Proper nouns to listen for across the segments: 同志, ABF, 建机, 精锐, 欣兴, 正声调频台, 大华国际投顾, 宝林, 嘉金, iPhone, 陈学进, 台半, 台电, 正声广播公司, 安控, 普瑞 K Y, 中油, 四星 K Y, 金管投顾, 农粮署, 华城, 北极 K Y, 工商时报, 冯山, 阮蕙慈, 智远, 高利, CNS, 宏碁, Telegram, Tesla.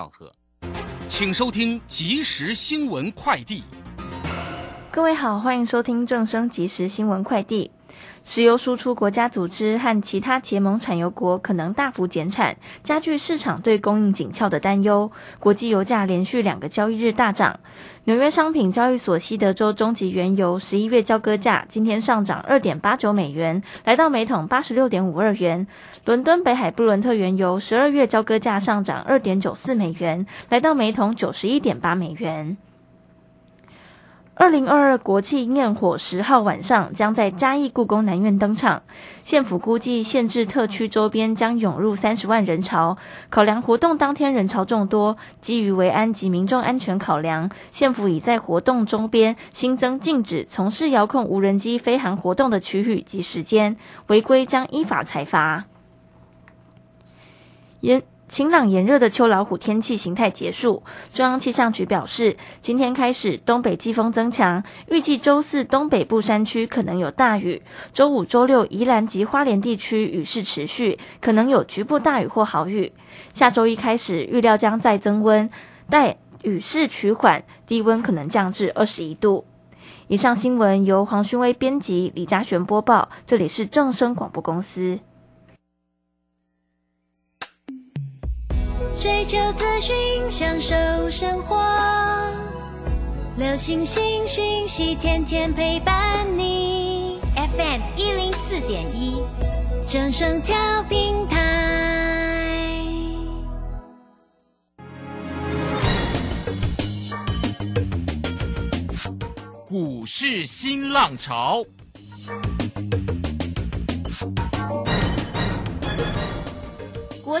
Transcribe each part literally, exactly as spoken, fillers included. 场合，请收听即时新闻快递。各位好，欢迎收听正声即时新闻快递。石油输出国家组织和其他结盟产油国可能大幅减产，加剧市场对供应紧俏的担忧。国际油价连续两个交易日大涨。纽约商品交易所西德州中级原油十一月交割价今天上涨 二点八九 美元，来到每桶 八十六点五二 元。伦敦北海布伦特原油十二月交割价上涨 二点九四 美元，来到每桶 九十一点八 美元。二零二二国际焰火十号晚上将在嘉义故宫南院登场，县府估计限制特区周边将涌入三十万人潮，考量活动当天人潮众多，基于维安及民众安全考量，县府已在活动周边新增禁止从事遥控无人机飞航活动的区域及时间，违规将依法裁罚。严晴朗炎热的秋老虎天气形态结束，中央气象局表示，今天开始东北季风增强，预计周四东北部山区可能有大雨，周五周六宜兰及花莲地区雨势持续，可能有局部大雨或豪雨。下周一开始预料将再增温，待雨势趋缓，低温可能降至二十一度。以上新闻由黄勋威编辑，李嘉璇播报，这里是正声广播公司。追求资讯，享受生活，流行新讯息，天天陪伴你。F M 一零四点一，正声调频台。股市新浪潮。国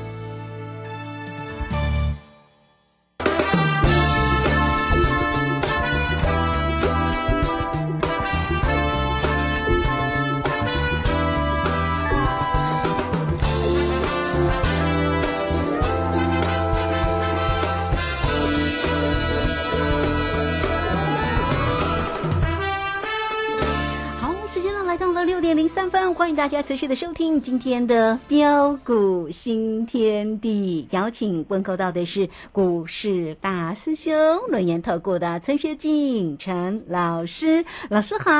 六点零三分，欢迎大家持续的收听今天的标股新天地，邀请问候到的是股市大师兄轮源投顾的陈学进陈老师，老师好。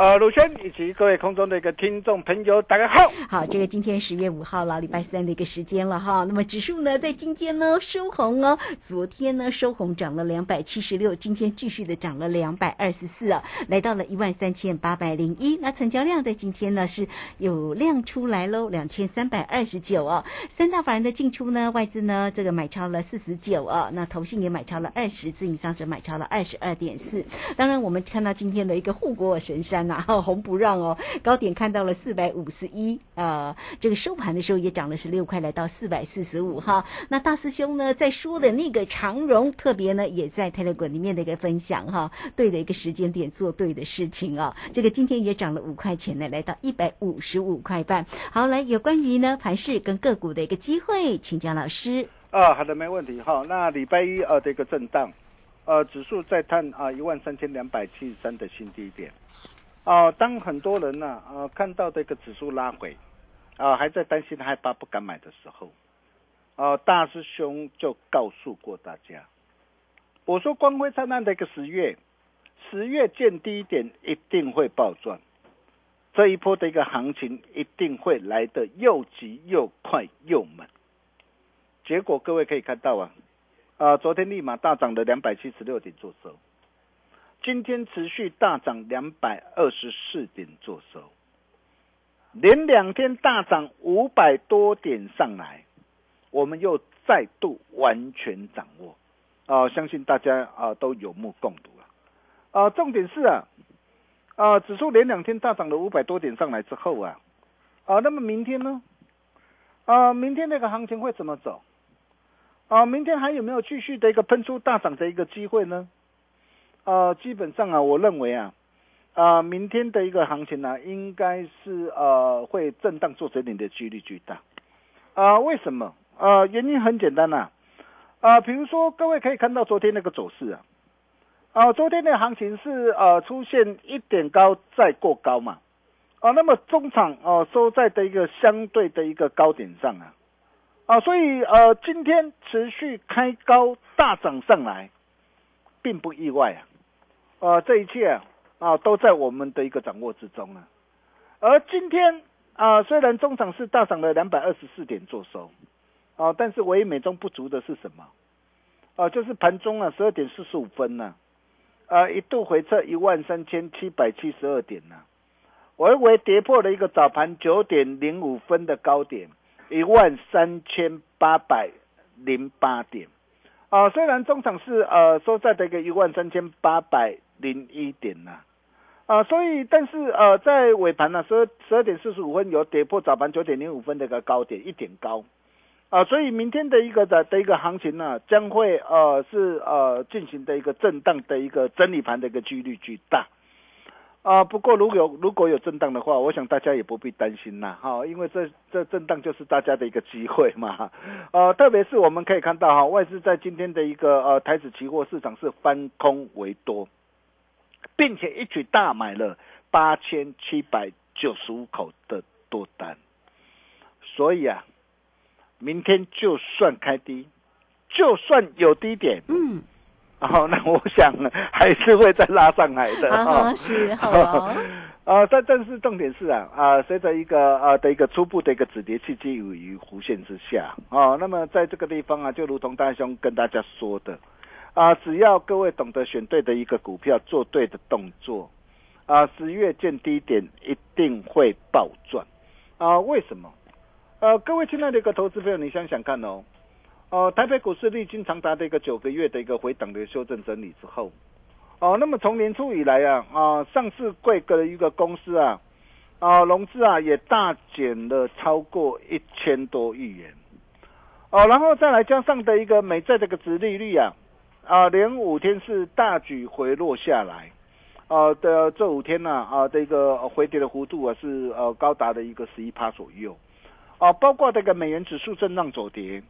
呃，鲁轩以及各位空中的一个听众朋友，大家好。好，这个今天十月五号了，礼拜三的一个时间了哈。那么指数呢，在今天呢收红哦，昨天呢收红涨了两百七十六，今天继续的涨了两百二十四啊，来到了一万三千八百零一。那成交量在今天呢是有量出来喽，两千三百二十九哦。三大法人的进出呢，外资呢这个买超了四十九哦，那投信也买超了二十，自营商者买超了 二十二点四。 当然我们看到今天的一个护国神山啊，红不让哦，高点看到了四百五十一，呃，这个收盘的时候也涨了十六块，来到四百四十五哈。那大师兄呢在说的那个长荣，特别呢也在 Telegram 里面的一个分享哈，对的一个时间点做对的事情哦，这个今天也涨了五块钱呢，来到一百五十五块半。好，来有关于呢盘市跟个股的一个机会，请教老师。啊，好的，没问题哈。那礼拜一呃的一个震荡，呃，指数在探啊一万三千两百七十三的新低点。啊、呃，当很多人呢啊、呃、看到这个指数拉回，啊、呃、还在担心害怕不敢买的时候，啊、呃、大师兄就告诉过大家，我说光辉灿烂的一个十月，十月见低点一定会暴赚。这一波的一个行情一定会来得又急又快又猛，结果各位可以看到啊，呃，昨天立马大涨的两百七十六点做收，今天持续大涨两百二十四点做收，连两天大涨五百多点上来，我们又再度完全掌握，呃、相信大家、呃、都有目共睹了。呃、重点是啊，呃、指数连两天大涨了五百多点上来之后啊，呃、那么明天呢，呃、明天那个行情会怎么走？呃、明天还有没有继续的一个喷出大涨的一个机会呢？呃、基本上啊，我认为啊，呃、明天的一个行情呢，啊，应该是呃会震荡做整理的几率巨大。呃、为什么？呃、原因很简单啊，呃、比如说各位可以看到昨天那个走势啊，呃、昨天的行情是呃出现一点高再过高嘛，呃、那么中场呃收在的一个相对的一个高点上啊，呃、所以呃今天持续开高大涨上来并不意外啊，呃、这一切啊，啊，都在我们的一个掌握之中啊。而今天啊，虽然中场是大涨了两百二十四点做收，啊，但是唯一美中不足的是什么？啊，就是盘中啊十二点四十五分啊，啊，一度回测一万三千七百七十二点啊，微微跌破了一个早盘九点零五分的高点一万三千八百零八点啊，虽然中场是呃收在的一个一万三千八百零一点啊，啊，所以但是呃，在尾盘呢，十二点四十五分有跌破早盘九点零五分的一个高点，一点高，啊，所以明天的一个的的一个行情呢，啊，将会呃是呃进行的一个震荡的一个整理盘的一个几率巨大，啊，不过如果有如果有震荡的话，我想大家也不必担心啦，哈，因为这这震荡就是大家的一个机会嘛，呃，特别是我们可以看到哈，外资在今天的一个呃台指期货市场是翻空为多。并且一举大买了八千七百九十五口的多单，所以啊，明天就算开低，就算有低点，嗯，哦，那我想还是会再拉上来的，啊，哦，是，好，哦，呃，但但是重点是啊，啊，呃，随着一个呃的一个初步的一个止跌契机于弧线之下，哦，那么在这个地方啊，就如同大兄跟大家说的。啊，只要各位懂得选对的一个股票，做对的动作，啊，十月见低点一定会暴赚，啊，为什么？呃，各位亲爱的一个投资朋友，你想想看哦，呃，台北股市历经长达的一个九个月的一个回档的修正整理之后，哦，那么从年初以来啊，啊，上市贵格的一个公司啊，啊，融资啊也大减了超过一千多亿元，哦，然后再来加上的一个美债的一个殖利率啊。啊，呃，连五天是大举回落下来，呃的这五天呢，啊，呃，这个回跌的幅度啊是呃高达的一个 百分之十一 左右，啊，呃，包括这个美元指数震荡走跌，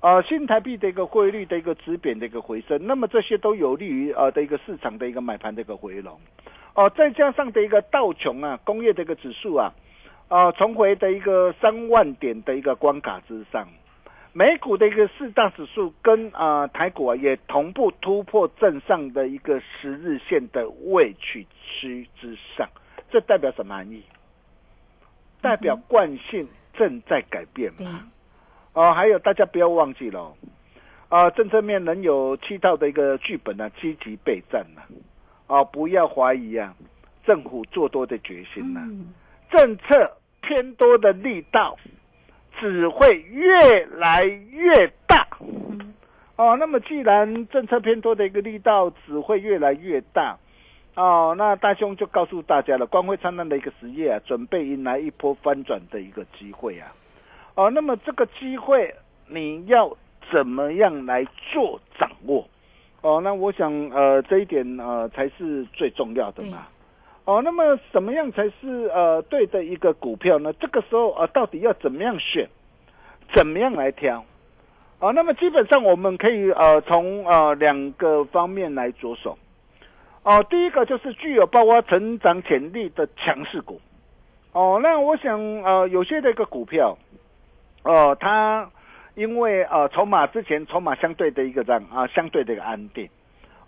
呃，新台币的一个汇率的一个止贬的一个回升，那么这些都有利于呃的一个市场的一个买盘的一个回笼，哦，呃，再加上的一个道琼啊工业的一个指数啊，呃，重回的一个三万点的一个关卡之上。美股的一个四大指数跟呃台股啊也同步突破正上的一个十日线的位取区之上，这代表什么含义？代表惯性正在改变嘛。哦，还有大家不要忘记了，呃，政策面仍有七套的一个剧本啊，积极备战啊，哦，不要怀疑啊，政府做多的决心啊，政策偏多的力道。只会越来越大，哦，那么既然政策偏多的一个力道只会越来越大，哦，那大兄就告诉大家了，光辉灿烂的一个实业啊，准备迎来一波翻转的一个机会啊，哦，那么这个机会你要怎么样来做掌握？哦，那我想呃这一点呃才是最重要的嘛。哦，那么怎么样才是呃对的一个股票呢？这个时候呃到底要怎么样选，怎么样来挑？哦，那么基本上我们可以呃从呃两个方面来着手。哦，第一个就是具有爆发成长潜力的强势股。哦，那我想呃有些的一个股票，哦，呃，它因为呃筹码之前筹码相对的一个涨啊，呃，相对的一个安定。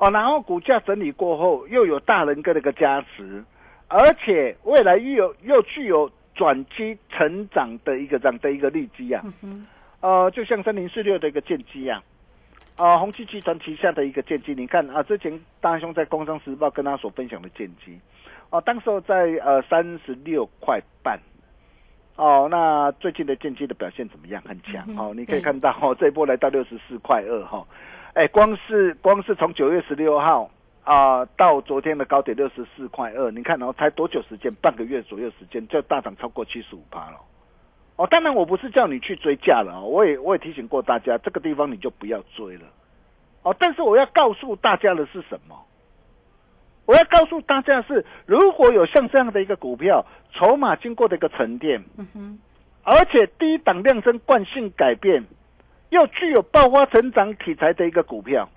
哦，然后股价整理过后，又有大人哥的一个加持，而且未来又有又具有转机成长的一个这样的一个利基啊，嗯，呃，就像三零四六的一个建机啊，啊，呃，宏碁集团旗下的一个建机，你看啊，之前大兄在《工商时报》跟他所分享的建机，哦，呃，当时候在呃三十六块半，哦，那最近的剑基的表现怎么样？很强哦，你可以看到哦，这一波来到六十四块二哈，哎、欸，光是光是从九月十六号啊、呃、到昨天的高点六十四块二，你看哦，才多久时间？半个月左右时间就大涨超过 百分之七十五 了。哦，当然我不是叫你去追价了，我也我也提醒过大家，这个地方你就不要追了。哦，但是我要告诉大家的是什么？我要告诉大家的是，如果有像这样的一个股票，筹码经过的一个沉淀，嗯哼，而且低档量增惯性改变，又具有爆发成长题材的一个股票，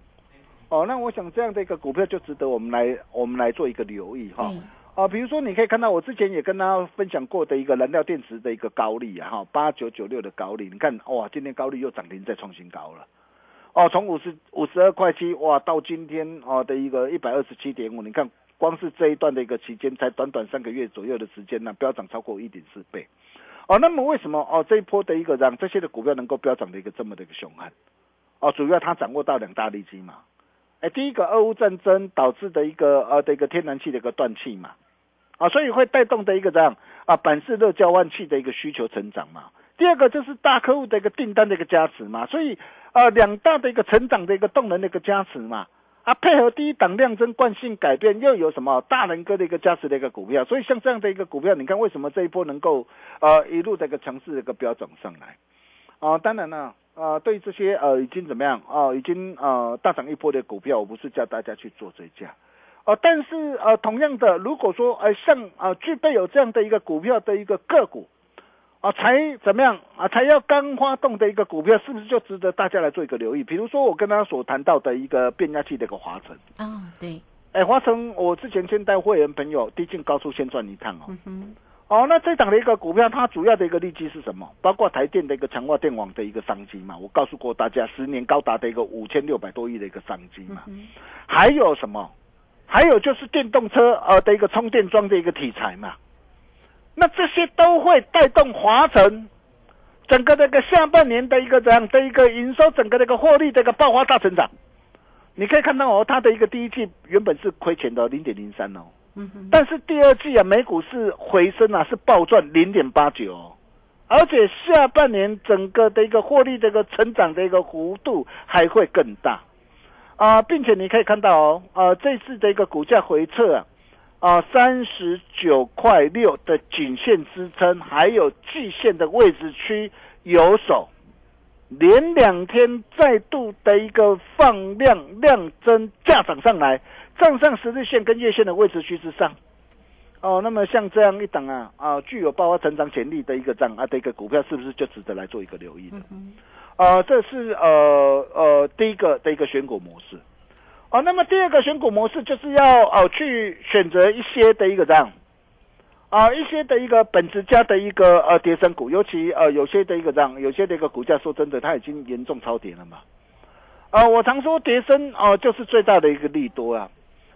哦，那我想这样的一个股票就值得我们来我们来做一个留意哈。嗯啊，比如说你可以看到我之前也跟大家分享过的一个燃料电池的一个高利啊，哈，八九九六的高利，你看哇，今天高利又涨停再创新高了，哦，从五十五十二块七哇到今天哦的一个一百二十七点五，你看光是这一段的一个期间，才短短三个月左右的时间呢、啊，飙涨超过一点四倍，哦，那么为什么哦这一波的一个让这些的股票能够飙涨的一个这么的一个凶悍？哦，主要它掌握到两大利基嘛。哎，第一个俄乌战争导致的一个呃的一个天然气的一个断气嘛，啊，所以会带动的一个这样啊板式热交换器的一个需求成长嘛。第二个就是大客户的一个订单的一个加持嘛，所以呃两大的一个成长的一个动能的一个加持嘛，啊配合第一档量增惯性改变，又有什么大人哥的一个加持的一个股票，所以像这样的一个股票，你看为什么这一波能够呃一路的一个强势的一个飙涨上来？啊、呃，当然了。呃，对于这些呃已经怎么样啊、呃，已经呃大涨一波的股票，我不是叫大家去做追加，哦、呃，但是呃同样的，如果说呃像呃具备有这样的一个股票的一个个股，啊、呃、才怎么样啊、呃、才要刚发动的一个股票，是不是就值得大家来做一个留意？比如说我跟他所谈到的一个变压器的一个华城啊、哦，对，哎、欸，华城我之前先带会员朋友低进高出先转一趟哦。嗯哼哦，那这档的一个股票，它主要的一个利基是什么？包括台电的一个强化电网的一个商机嘛，我告诉过大家，十年高达的一个五千六百多亿的一个商机嘛、嗯。还有什么？还有就是电动车呃的一个充电桩的一个题材嘛。那这些都会带动华城整个的一个下半年的一个这样的一个营收，整个的一个获利的一个爆发大成长。你可以看到哦，它的一个第一季原本是亏钱的零点零三哦。但是第二季啊，美股是回升啊，是暴赚 零点八九、哦、而且下半年整个的一个获利的一个成长的一个幅度还会更大啊、呃，并且你可以看到哦，呃，这次的一个股价回撤啊，啊三十九块六的颈线支撑，还有季线的位置区有守，连两天再度的一个放量量增价涨上来。站上十日线跟月线的位置区之上，哦，那么像这样一档啊啊，具有爆发成长潜力的一个涨啊的一个股票，是不是就值得来做一个留意的？嗯、呃，这是呃呃第一个的一个选股模式，哦，那么第二个选股模式就是要哦、呃、去选择一些的一个涨啊、呃、一些的一个本质价的一个呃跌升股，尤其呃有些的一个涨，有些的一个股价说真的，它已经严重超跌了嘛，啊、呃，我常说跌升哦、呃、就是最大的一个利多啊。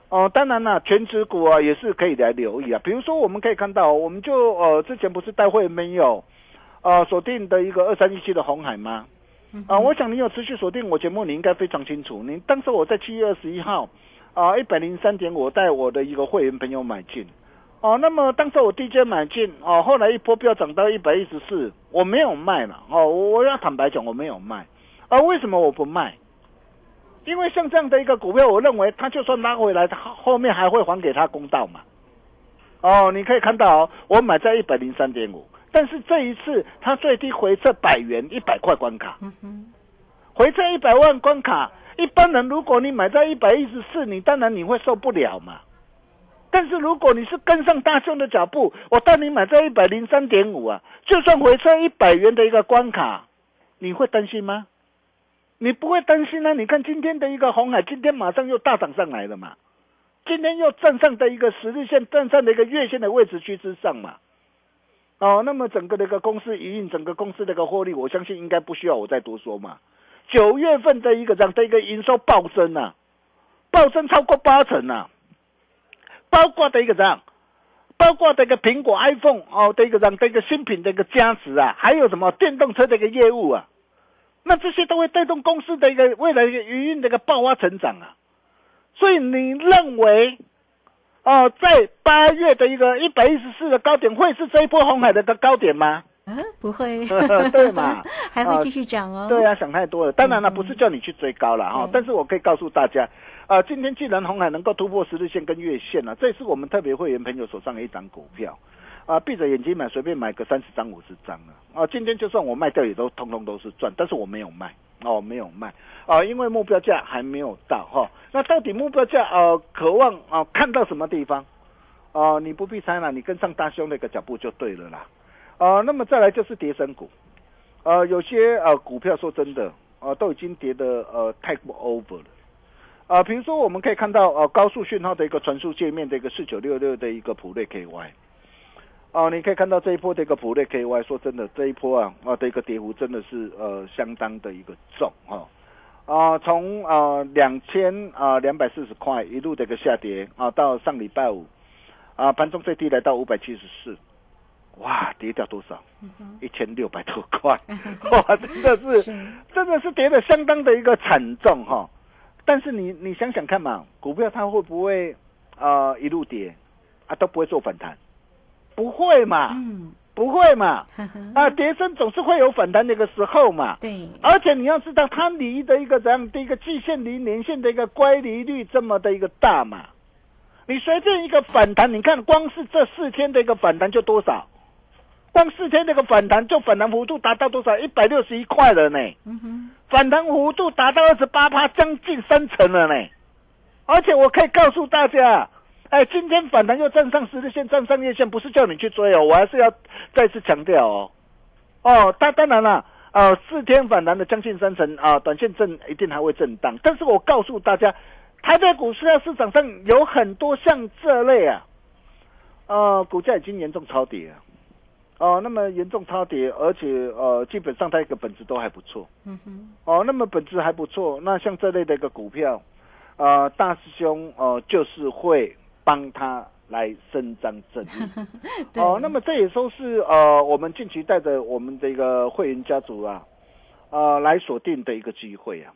哦，当然啦，全指股啊也是可以来留意啊。比如说，我们可以看到，我们就呃之前不是带会没有，呃锁定的一个二三一七的鸿海吗？啊、呃，我想你有持续锁定我节目，你应该非常清楚。你当时我在七月二十一号啊一百零三点，呃、我带我的一个会员朋友买进，哦、呃，那么当时我低阶买进，哦、呃，后来一波飙涨到一百一十四，我没有卖了，哦、呃，我要坦白讲，我没有卖。啊、呃，为什么我不卖？因为像这样的一个股票，我认为它就算拉回来，它后面还会还给它公道嘛。哦，你可以看到、哦，我买在 一百零三点五， 但是这一次它最低回撤百元一百块关卡，回撤一百万关卡，一般人如果你买在一百一十四，你当然你会受不了嘛。但是如果你是跟上大兄的脚步，我带你买在 一百零三点五 啊，就算回撤一百元的一个关卡，你会担心吗？你不会担心啊，你看今天的一个鸿海，今天马上又大涨上来了嘛，今天又站上的一个十日线，站上的一个月线的位置区之上嘛。哦，那么整个的一个公司营运，整个公司的一个获利，我相信应该不需要我再多说嘛。九月份的一个这样的一个营收暴增啊，暴增超过八成啊，包括的一个这样，包括的一个苹果 iPhone 哦的一个这样的一个新品的一个加持啊，还有什么电动车的一个业务啊。那这些都会带动公司的一个未来的营运的一个爆发成长啊，所以你认为，哦、呃，在八月的一个一百一十四的高点会是这一波鸿海的一个高点吗？啊，不会，对嘛？还会继续涨哦、呃。对啊，想太多了。当然了，不是叫你去追高了哈、嗯嗯，但是我可以告诉大家，呃，今天既然鸿海能够突破十日线跟月线了、啊，这也是我们特别会员朋友手上的一档股票，啊、呃，闭着眼睛买，随便买个三十张、五十张啊。啊、呃，今天就算我卖掉也都通通都是赚，但是我没有卖，哦，没有卖，啊、呃，因为目标价还没有到哈、哦。那到底目标价呃，渴望啊、呃、看到什么地方？哦、呃，你不必猜了，你跟上大兄那个脚步就对了啦。呃，那么再来就是跌升股，呃，有些呃股票说真的，呃，都已经跌得呃太过 over 了，啊、呃，比如说我们可以看到呃高速讯号的一个传输界面的一个四九六六的一个普瑞 K Y， 哦、呃，你可以看到这一波的一个普瑞 K Y， 说真的这一波啊啊、呃、的一个跌幅真的是呃相当的一个重哈，啊从啊两千啊两百四十块一路的一个下跌啊、呃、到上礼拜五啊盘中最低来到五百七十四。哇，跌掉多少？一千六百多块，哇，真的是，是真的是跌得相当的一个惨重哈、哦。但是你你想想看嘛，股票它会不会呃一路跌啊都不会做反弹？不会嘛，嗯、不会嘛，啊，跌升总是会有反弹那个时候嘛。对，而且你要知道，它离的一个这样的一个季线离年线的一个乖离率这么的一个大嘛，你随便一个反弹，你看光是这四天的一个反弹就多少？光四天那个反弹，就反弹幅度达到多少？一百六十一块了呢。嗯哼，反弹幅度达到二十八趴，将近三成了呢。而且我可以告诉大家，哎，今天反弹又站上十日线，站上月线，不是叫你去追哦，我还是要再次强调哦。哦，当当然了，呃，四天反弹的将近三成啊、呃，短线震一定还会震荡。但是我告诉大家，台北股市啊市场上有很多像这类啊，呃，股价已经严重超跌了。哦，那么严重超跌，而且呃，基本上它一个本质都还不错。嗯哼。哦，那么本质还不错，那像这类的一个股票，呃，大师兄呃就是会帮他来伸张正义。哦，那么这也都是呃我们近期带着我们的一个会员家族啊，呃来锁定的一个机会啊。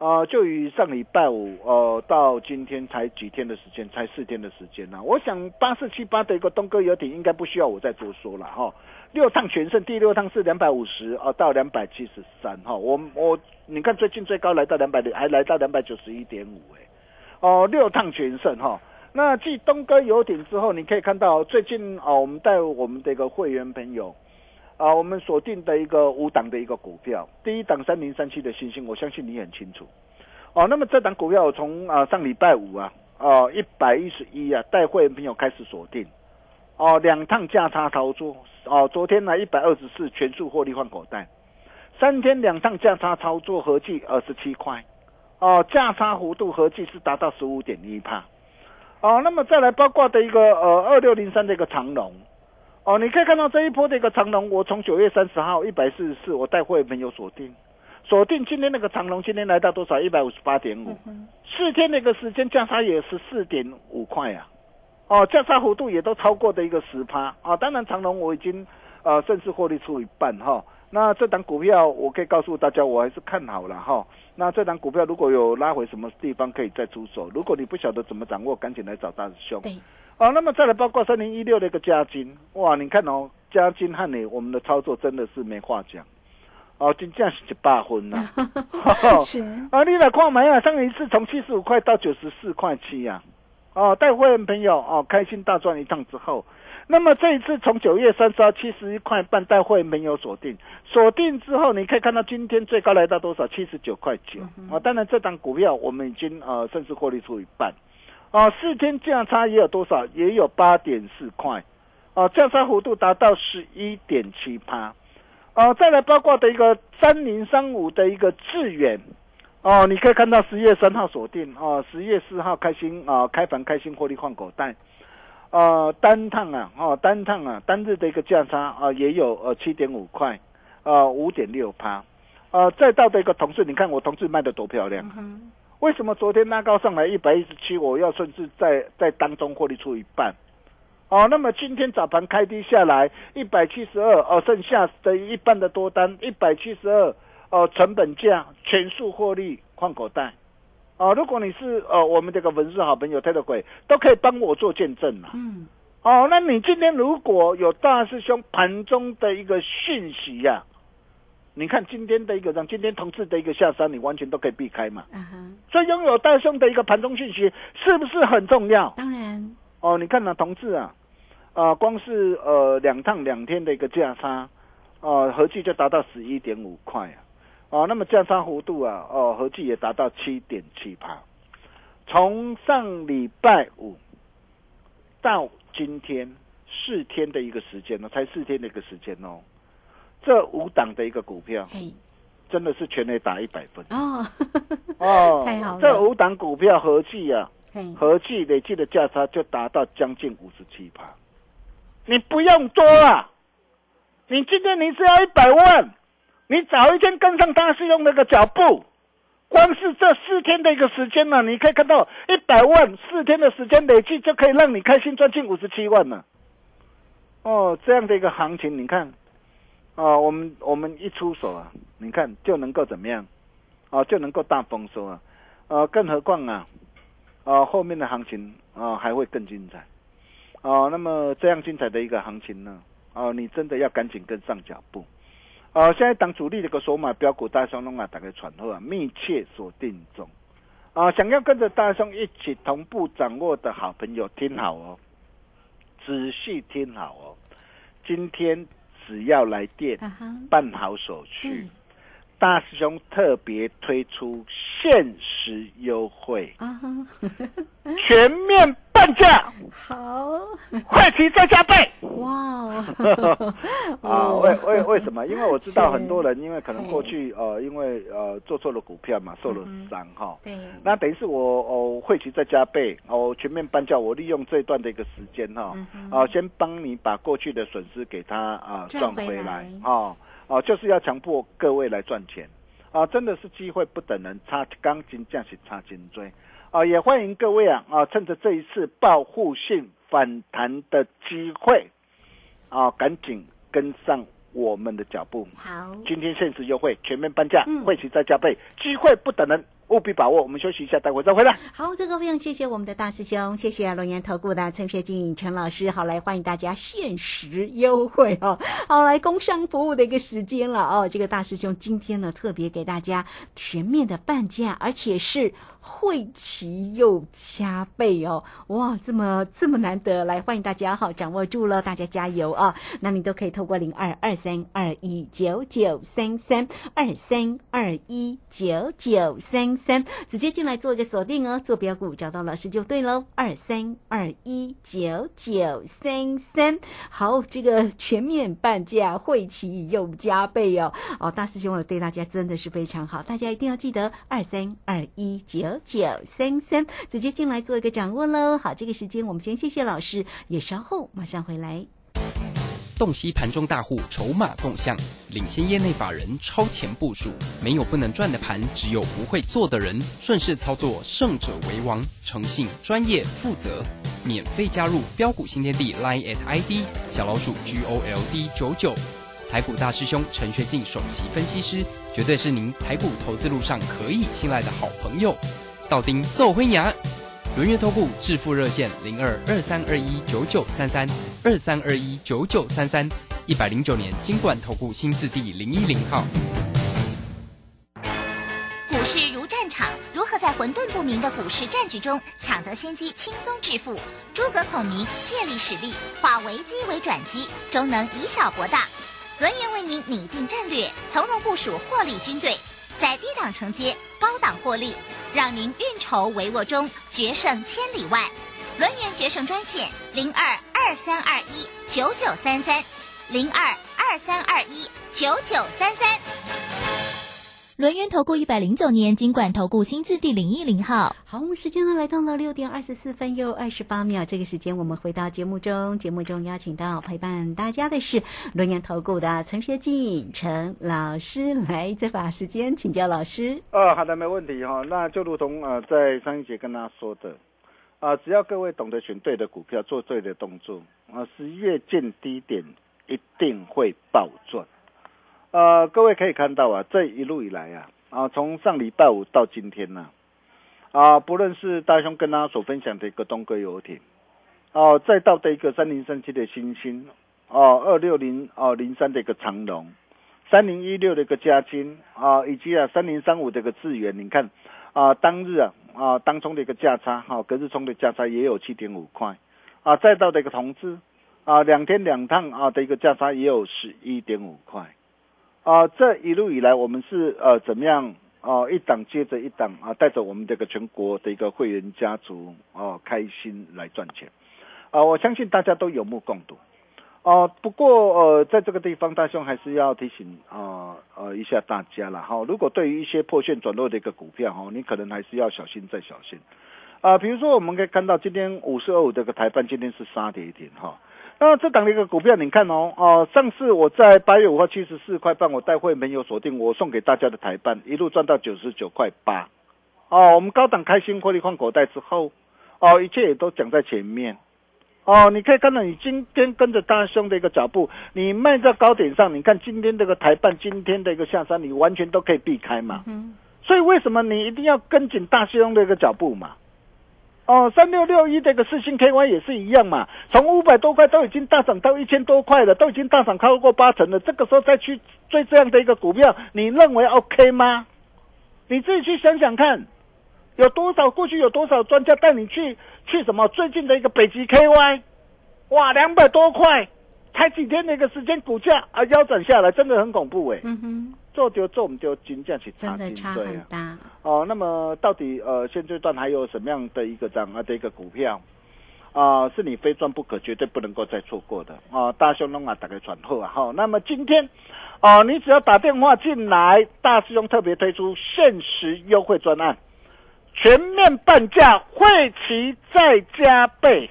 呃，就以上礼拜五呃到今天才几天的时间，才四天的时间啦、啊。我想八四七八的一个东哥游艇应该不需要我再多说了哈。六趟全胜，第六趟是两百五十哦到两百七十三哈。我我你看最近最高来到两百零，还来到两百九十一点五哎。哦、呃，六趟全胜哈。那继东哥游艇之后，你可以看到最近哦、呃，我们带我们的一个会员朋友。啊，我们锁定的一个五档的一个股票，第一档三零三七的星星，我相信你很清楚。哦，那么这档股票我从啊、呃、上礼拜五啊，哦一百一十一啊，带会员朋友开始锁定，哦两趟价差操作，哦昨天呢一百二十四全数获利换口袋，三天两趟价差操作合计二十七块，哦价差幅度合计是达到十五点一趴。哦，那么再来包括的一个呃二六零三的一个长龙。哦，你可以看到这一波的一个长龙，我从九月三十号一百四十四，我带会员朋友锁定，锁定今天那个长龙，今天来到多少？一百五十八点五，四天那个时间价差也十四点五块啊，哦，价差幅度也都超过的一个十趴啊。当然长龙我已经呃甚至获利出一半哈。那这档股票我可以告诉大家，我还是看好了哈。那这档股票如果有拉回什么地方可以再出手，如果你不晓得怎么掌握，赶紧来找大师兄。对。哦，那么再来包括三零一六的一个嘉金，哇，你看哦，嘉金和你我们的操作真的是没话讲，哦，真正是一百分啦、啊。是。啊，你来看买啊，上一次从七十五块到九十四块七啊，哦，带会员朋友哦，开心大赚一趟之后，那么这一次从九月三十到七十一块半带会员朋友锁定，锁定之后你可以看到今天最高来到多少？七十九块九。哦，当然这档股票我们已经呃甚至获利出一半。哦，四天价差也有多少？也有 八点四 块，哦，价差幅度达到 百分之十一点七。哦，再来包括的一个三零三五的一个智远，哦，你可以看到十月三号锁定，哦十月四号开心啊、哦、开盘开心获利换口袋，呃单趟啊哦单趟啊单日的一个价差啊、呃、也有呃 七点五 块，呃 百分之五点六。呃再到的一个同事，你看我同事卖的多漂亮。嗯，为什么昨天拉高上来一百一十七，我要甚至在在当中获利出一半？哦，那么今天早盘开低下来一百七十二，哦，剩下的一半的多单一百七十二，哦，成本价全数获利换口袋。哦，如果你是呃我们这个文字好朋友 Telegram 都可以帮我做见证啦。嗯。哦，那你今天如果有大师兄盘中的一个讯息呀、啊，你看今天的一个让今天同志的一个下杀，你完全都可以避开嘛。嗯哼、uh-huh. 所以拥有大师兄的一个盘中讯息是不是很重要？当然。哦，你看啊，同志啊，呃，光是呃两趟两天的一个价差，呃，合计就达到 十一点五 块啊。哦，那么价差幅度啊，哦，合计也达到 百分之七点七。从上礼拜五到今天四天的一个时间哦，才四天的一个时间哦，这五档的一个股票，真的是全垒打一百分哦哦，太好了！这五档股票合计啊，合计累计的价差就达到将近 百分之五十七。你不用多啊，你今天你只要一百万，你早一天跟上大师兄那个脚步。光是这四天的一个时间呢、啊，你可以看到一百万四天的时间累计就可以让你开心赚进五十七万了。哦，这样的一个行情，你看，哦，我们我们一出手啊，你看就能够怎么样？哦，就能够大丰收啊！呃，更何况啊，呃，后面的行情啊、呃、还会更精彩。哦，那么这样精彩的一个行情呢，哦，你真的要赶紧跟上脚步。呃，现在当主力的个筹码标股大兄弄啊，大家传呼啊，密切锁定中。啊、呃，想要跟着大兄一起同步掌握的好朋友，听好哦，仔细听好哦。今天只要来电、uh-huh. 办好手续，嗯、大师兄特别推出限时优惠， uh-huh. 全面半价。好，快提再加倍！哇哦！啊，为为为什么？因为我知道很多人，因为可能过去呃，因为呃做错了股票嘛，受了伤哈、嗯。对。那等于是我哦，汇齐再加倍哦，全面搬家。我利用这段的一个时间哈，啊、嗯呃，先帮你把过去的损失给它啊、呃、赚回来哦哦、呃，就是要强迫各位来赚钱啊、呃，真的是机会不等人，差钢筋架起差金锥。啊、呃，也欢迎各位啊！啊、呃，趁着这一次报复性反弹的机会，啊、呃，赶紧跟上我们的脚步。好，今天限时优惠，全面半价，汇齐再加倍，机会不等人，务必把握。我们休息一下，待会再回来。好，这个非常谢谢我们的大师兄，谢谢龙岩投顾的陈学进陈老师。好，来欢迎大家限时优惠哦。好，来工商服务的一个时间了哦。这个大师兄今天呢，特别给大家全面的半价，而且是。汇齐又加倍哦，哇，这么这么难得，来欢迎大家好，掌握住了，大家加油啊！那你都可以透过零二二三二一九九三三二三二一九九三三直接进来做一个锁定哦，做标股找到老师就对喽，二三二一九九三三。好，这个全面半价，汇齐又加倍哦，哦，大师兄我对大家真的是非常好，大家一定要记得二三二一九。九九三三，直接进来做一个掌握喽。好，这个时间我们先谢谢老师，也稍后马上回来。洞悉盘中大户筹码动向，领先业内法人超前部署，没有不能赚的盘，只有不会做的人。顺势操作，胜者为王。诚信、专业、负责，免费加入标股新天地 Line at I D 小老鼠 G O L D 九九。台股大师兄陈学进首席分析师，绝对是您台股投资路上可以信赖的好朋友。道丁奏灰牙，轮月投顾致富热线零二二三二一九九三三二三二一九九三三，一百零九年金管投顾新字第零一零号。股市如战场，如何在混沌不明的股市战局中抢得先机，轻松致富？诸葛孔明借力使力，化危机为转机，终能以小博大。轮源为您拟定战略，从容部署获利军队，在低档承接，高档获利，让您运筹帷幄中决胜千里外。轮源决胜专线零二二三二一九九三三零二二三二一九九三三。轮源投顾一百零九年金管投顾新字第零一零号。好，我们时间呢来到了六点二十四分又二十八秒。这个时间我们回到节目中，节目中邀请到陪伴大家的是轮源投顾的陈学进陈老师，来再把时间请教老师。呃，好的，没问题哈、哦。那就如同呃在上一节跟大家说的，啊、呃，只要各位懂得选对的股票，做对的动作，啊、呃，十一月见低点一定会暴赚。呃，各位可以看到啊，这一路以来啊，啊，从上礼拜五到今天呢、啊，啊，不论是大兄跟大家所分享的一个东哥游艇，哦，再到的一个三零三七的欣兴，哦 ,二六零零三、哦、的一个长荣，三零一六的一个嘉金，哦，以及啊三零三五的一个智原，你看啊当日啊啊当冲的一个价差，哦，隔日冲的价差也有 七点五 块啊，再到的一个同志啊，两天两趟啊的一个价差也有 十一点五 块啊，这一路以来我们是呃怎么样哦，一档接着一档啊，带着我们这个全国的一个会员家族哦，开心来赚钱啊，我相信大家都有目共睹哦。不过呃，在这个地方，大兄还是要提醒啊 呃, 呃一下大家啦哈、哦。如果对于一些破线转弱的一个股票哈、哦，你可能还是要小心再小心啊。比、呃、如说我们可以看到今天五四二五这个台办今天是杀跌一点哈。哦，那这档的一个股票你看哦，呃、上次我在八月五号七十四块半我带会员朋友锁定我送给大家的台半，一路赚到九十九块八、哦，我们高档开心获利换口袋之后，哦，一切也都讲在前面哦。你可以看到你今天跟着大兄的一个脚步，你卖在高点上，你看今天这个台半今天的一个下山你完全都可以避开嘛，嗯，所以为什么你一定要跟紧大兄的一个脚步嘛。哦，三六六一这个四星 K Y 也是一样嘛，从五百多块都已经大涨到一千多块了，都已经大涨超过八成了，这个时候再去追这样的一个股票，你认为 OK 吗？你自己去想想看，有多少过去有多少专家带你去去什么最近的一个北极 K Y， 哇，两百多块，才几天的一个时间，股价啊腰斩下来，真的很恐怖哎、欸。嗯哼。做丢做我们丢金价去差金，对啊，哦，那么到底呃现阶段还有什么样的一个涨啊的一个股票啊、呃，是你非赚不可，绝对不能够再错过的啊、呃！大兄弄啊，大概转后啊，好，那么今天哦、呃，你只要打电话进来，大师兄特别推出限时优惠专案，全面半价，会期再加倍。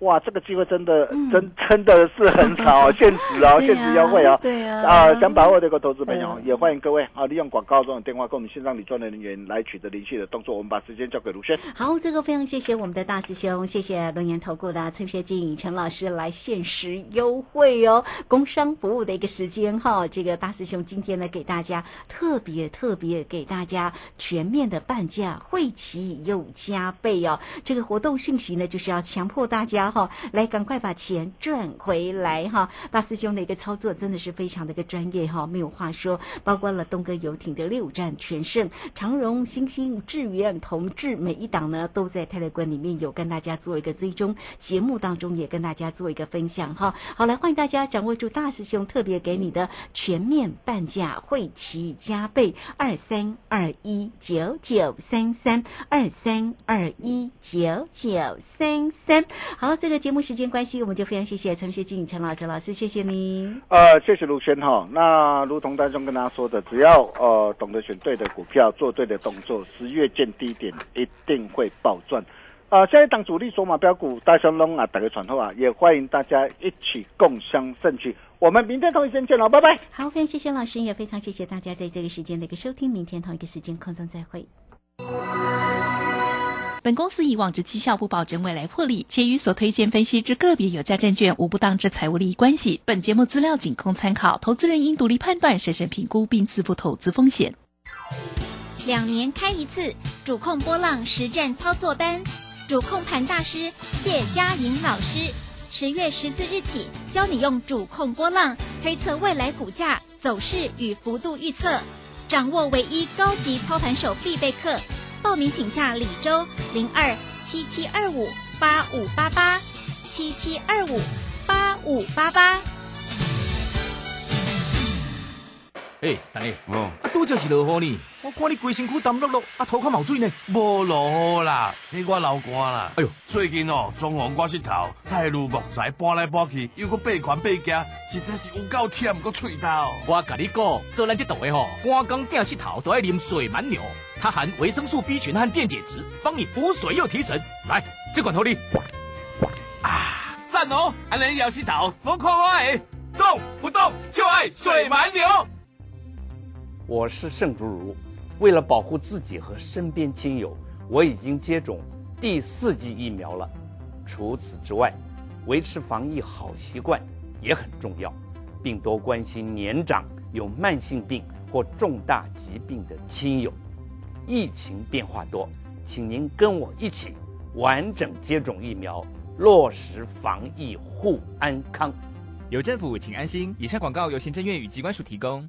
哇，这个机会真的、嗯、真真的是很少、哦，限时哦，限时优惠哦，对啊，啊、呃，想把握这个投资朋友，也欢迎各位啊，利用广告中的电话跟我们线上理专人员来取得联系的动作。我们把时间交给卢轩。好，这个非常谢谢我们的大师兄，谢谢轮研投顾的陈学进陈老师来限时优惠哦，工商服务的一个时间哈、哦，这个大师兄今天呢给大家特别特别给大家全面的半价，会期又加倍哦，这个活动讯息呢就是要强迫大家。好，来赶快把钱赚回来哈！大师兄的一个操作真的是非常的一个专业哈，没有话说。包括了东哥游艇的六战全胜，长荣、欣兴、智原、同志，每一档呢都在 Telegram 里面有跟大家做一个追踪，节目当中也跟大家做一个分享哈。好，来欢迎大家掌握住大师兄特别给你的全面半价，会期加倍，二三二一九九三三二三二一九九三三。好。这个节目时间关系，我们就非常谢谢陈学进陈老师，老师谢谢您。呃，谢谢卢轩哈。那如同大兄跟大家说的，只要呃懂得选对的股票，做对的动作，十月见低点一定会爆赚。啊、呃，下一档主力筹码标股大兄龙啊，打个传后啊，也欢迎大家一起共襄盛举。我们明天同一时间见喽，拜拜。好，非常谢谢老师，也非常谢谢大家在这个时间的一个收听，明天同一个时间空中再会。本公司以往之绩效不保证未来获利，且与所推荐分析之个别有价证券无不当之财务利益关系。本节目资料仅供参考，投资人应独立判断、审慎评估并自负投资风险。两年开一次，主控波浪实战操作班，主控盘大师谢佳颖老师，十月十四日起教你用主控波浪推测未来股价走势与幅度预测，掌握唯一高级操盘手必备课。报名请洽李州零二七七二五八五八八七七二五八五八八。哎，大爷，哦，啊，拄则是落雨呢，我看你规身躯澹漉漉，啊，头壳冒水呢。无落雨啦，迄我流汗啦。哎呦，最近哦，装潢我膝头，太路木材搬来搬去，又搁背款背架，实在是有够忝，搁吹头。我甲你讲，做咱这道的吼，关公顶膝头都要啉水蛮牛。它含维生素 B 群和电解质，帮你补水又提神。来，这款头力啊，赞哦！安人摇洗澡，疯狂花诶，动不动就爱水蛮牛。我是盛竹如，为了保护自己和身边亲友，我已经接种第四剂疫苗了。除此之外，维持防疫好习惯也很重要，并多关心年长、有慢性病或重大疾病的亲友。疫情变化多，请您跟我一起完整接种疫苗，落实防疫护安康。有政府，请安心。以上广告由行政院与疾管署提供。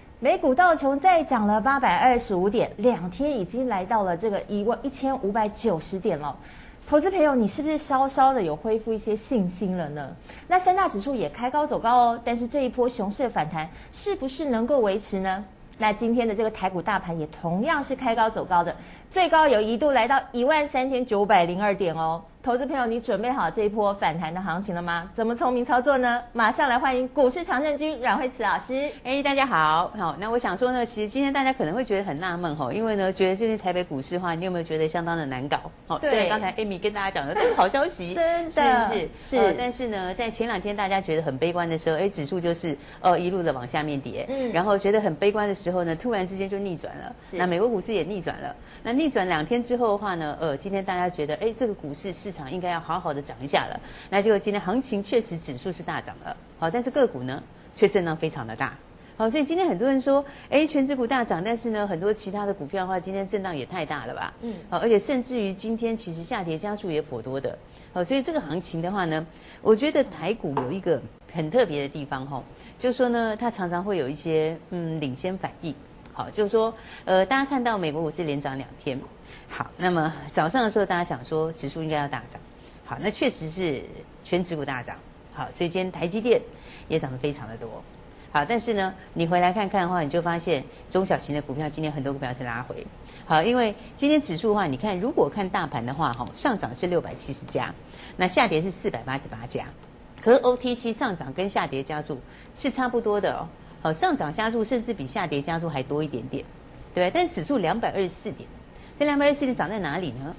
美股道琼再涨了八百二十五点，两天已经来到了这个一万一千五百九十点了。投资朋友，你是不是稍稍的有恢复一些信心了呢？那三大指数也开高走高哦，但是这一波熊市的反弹是不是能够维持呢？那今天的这个台股大盘也同样是开高走高的，最高有一度来到一万三千九百零二点哦。投资朋友，你准备好这一波反弹的行情了吗？怎么聪明操作呢？马上来欢迎股市常胜军阮惠慈老师。哎，大家好。好，那我想说呢，其实今天大家可能会觉得很纳闷哈、哦，因为呢，觉得最近台北股市的话，你有没有觉得相当的难搞？好、哦，对，刚才 Amy 跟大家讲的，这是好消息，真的是是、呃。但是呢，在前两天大家觉得很悲观的时候，哎，指数就是呃一路的往下面跌，嗯，然后觉得很悲观的时候。然后呢，突然之间就逆转了。那美国股市也逆转了。那逆转两天之后的话呢，呃，今天大家觉得，哎，这个股市市场应该要好好的涨一下了。那结果今天行情确实指数是大涨了，好，但是个股呢却震荡非常的大。好，所以今天很多人说，哎，全指股大涨，但是呢，很多其他的股票的话，今天震荡也太大了吧？嗯，好，而且甚至于今天其实下跌家数也颇多的。好，所以这个行情的话呢，我觉得台股有一个很特别的地方吼，就是说呢，它常常会有一些嗯领先反应。好，就是说呃，大家看到美国股市连涨两天，好，那么早上的时候大家想说指数应该要大涨，好，那确实是全指股大涨，好，所以今天台积电也涨得非常的多。好，但是呢，你回来看看的话，你就发现中小型的股票今天很多股票是拉回。好，因为今天指数的话，你看如果看大盘的话，哈，上涨是六百七十家，那下跌是四百八十八家，可是 O T C 上涨跟下跌家数是差不多的哦。好，上涨家数甚至比下跌家数还多一点点，对不对？但指数两百二十四点，这两百二十四点涨在哪里呢？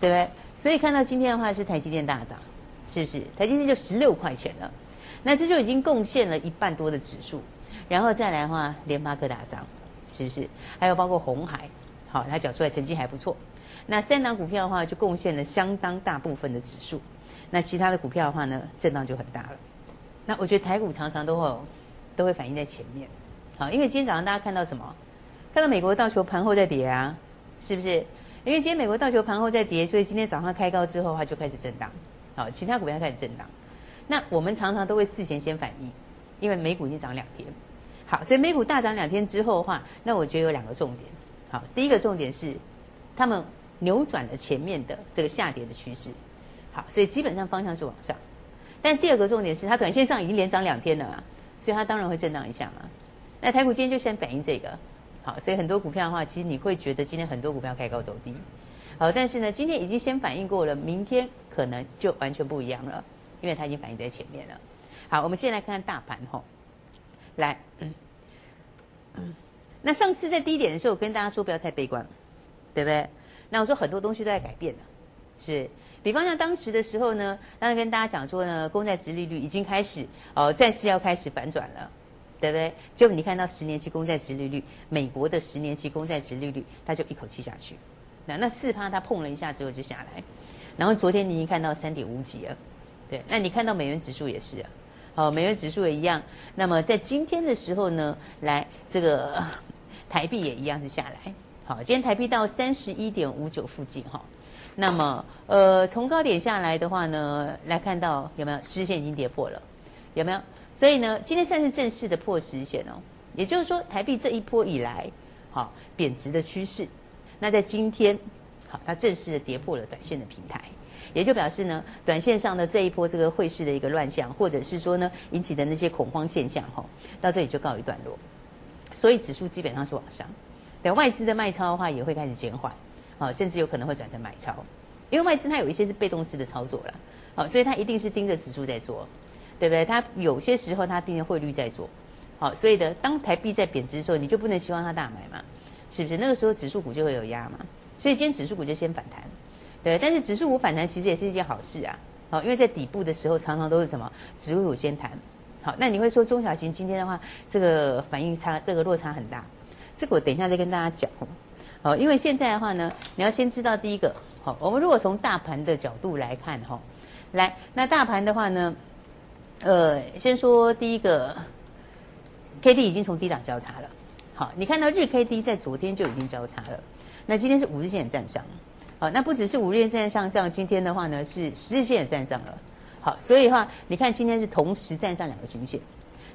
对不对？所以看到今天的话是台积电大涨，是不是？台积电就十六块钱了。那这就已经贡献了一半多的指数，然后再来的话，联发科大涨，是不是？还有包括鸿海，好，它缴出来成绩还不错。那三档股票的话，就贡献了相当大部分的指数。那其他的股票的话呢，震荡就很大了。那我觉得台股常常都会都会反映在前面，好，因为今天早上大家看到什么？看到美国道琼盘后在跌啊，是不是？因为今天美国道琼盘后在跌，所以今天早上开高之后，它就开始震荡，好，其他股票开始震荡。那我们常常都会事前先反应，因为美股已经涨两天，好，所以美股大涨两天之后的话，那我觉得有两个重点，好，第一个重点是他们扭转了前面的这个下跌的趋势，好，所以基本上方向是往上，但第二个重点是它短线上已经连涨两天了嘛，所以它当然会震荡一下嘛。那台股今天就先反映这个，好，所以很多股票的话，其实你会觉得今天很多股票开高走低，好，但是呢，今天已经先反映过了，明天可能就完全不一样了。因为它已经反映在前面了。好，我们先来看看大盘吼、哦，来、嗯嗯，那上次在低点的时候，我跟大家说不要太悲观，对不对？那我说很多东西都在改变了，是。比方像当时的时候呢，当然跟大家讲说呢，公债殖利率已经开始哦，暂时要开始反转了，对不对？结果你看到十年期公债殖利率，美国的十年期公债殖利率，它就一口气下去，那那四趴它碰了一下之后就下来，然后昨天你已经看到三点五几了。对，那你看到美元指数也是啊，好、哦，美元指数也一样。那么在今天的时候呢，来这个台币也一样是下来，好，今天台币到三十一点五九附近哈、哦。那么呃，从高点下来的话呢，来看到有没有十日线已经跌破了，有没有？所以呢，今天算是正式的破十日线哦。也就是说，台币这一波以来，好、哦、贬值的趋势，那在今天，好，它正式的跌破了短线的平台。也就表示呢，短线上的这一波这个汇市的一个乱象，或者是说呢引起的那些恐慌现象，吼，到这里就告一段落。所以指数基本上是往上，对外资的卖超的话也会开始减缓，啊，甚至有可能会转成买超，因为外资它有一些是被动式的操作啦，好，所以它一定是盯着指数在做，对不对？它有些时候它盯着汇率在做，好，所以呢，当台币在贬值的时候，你就不能希望它大买嘛，是不是？那个时候指数股就会有压嘛，所以今天指数股就先反弹。对，但是指数股反弹其实也是一件好事啊，好，因为在底部的时候常常都是什么植物乳先谈。好，那你会说中小型今天的话，这个反应差，这个落差很大。这个我等一下再跟大家讲。好，因为现在的话呢，你要先知道第一个。好，我们如果从大盘的角度来看，哈，来，那大盘的话呢，呃，先说第一个 ，K D 已经从低档交叉了。好，你看到日 K D 在昨天就已经交叉了，那今天是五日线也站上，好，那不只是五日线站上上，今天的话呢是十日线也站上了，好，所以的话你看今天是同时站上两个均线，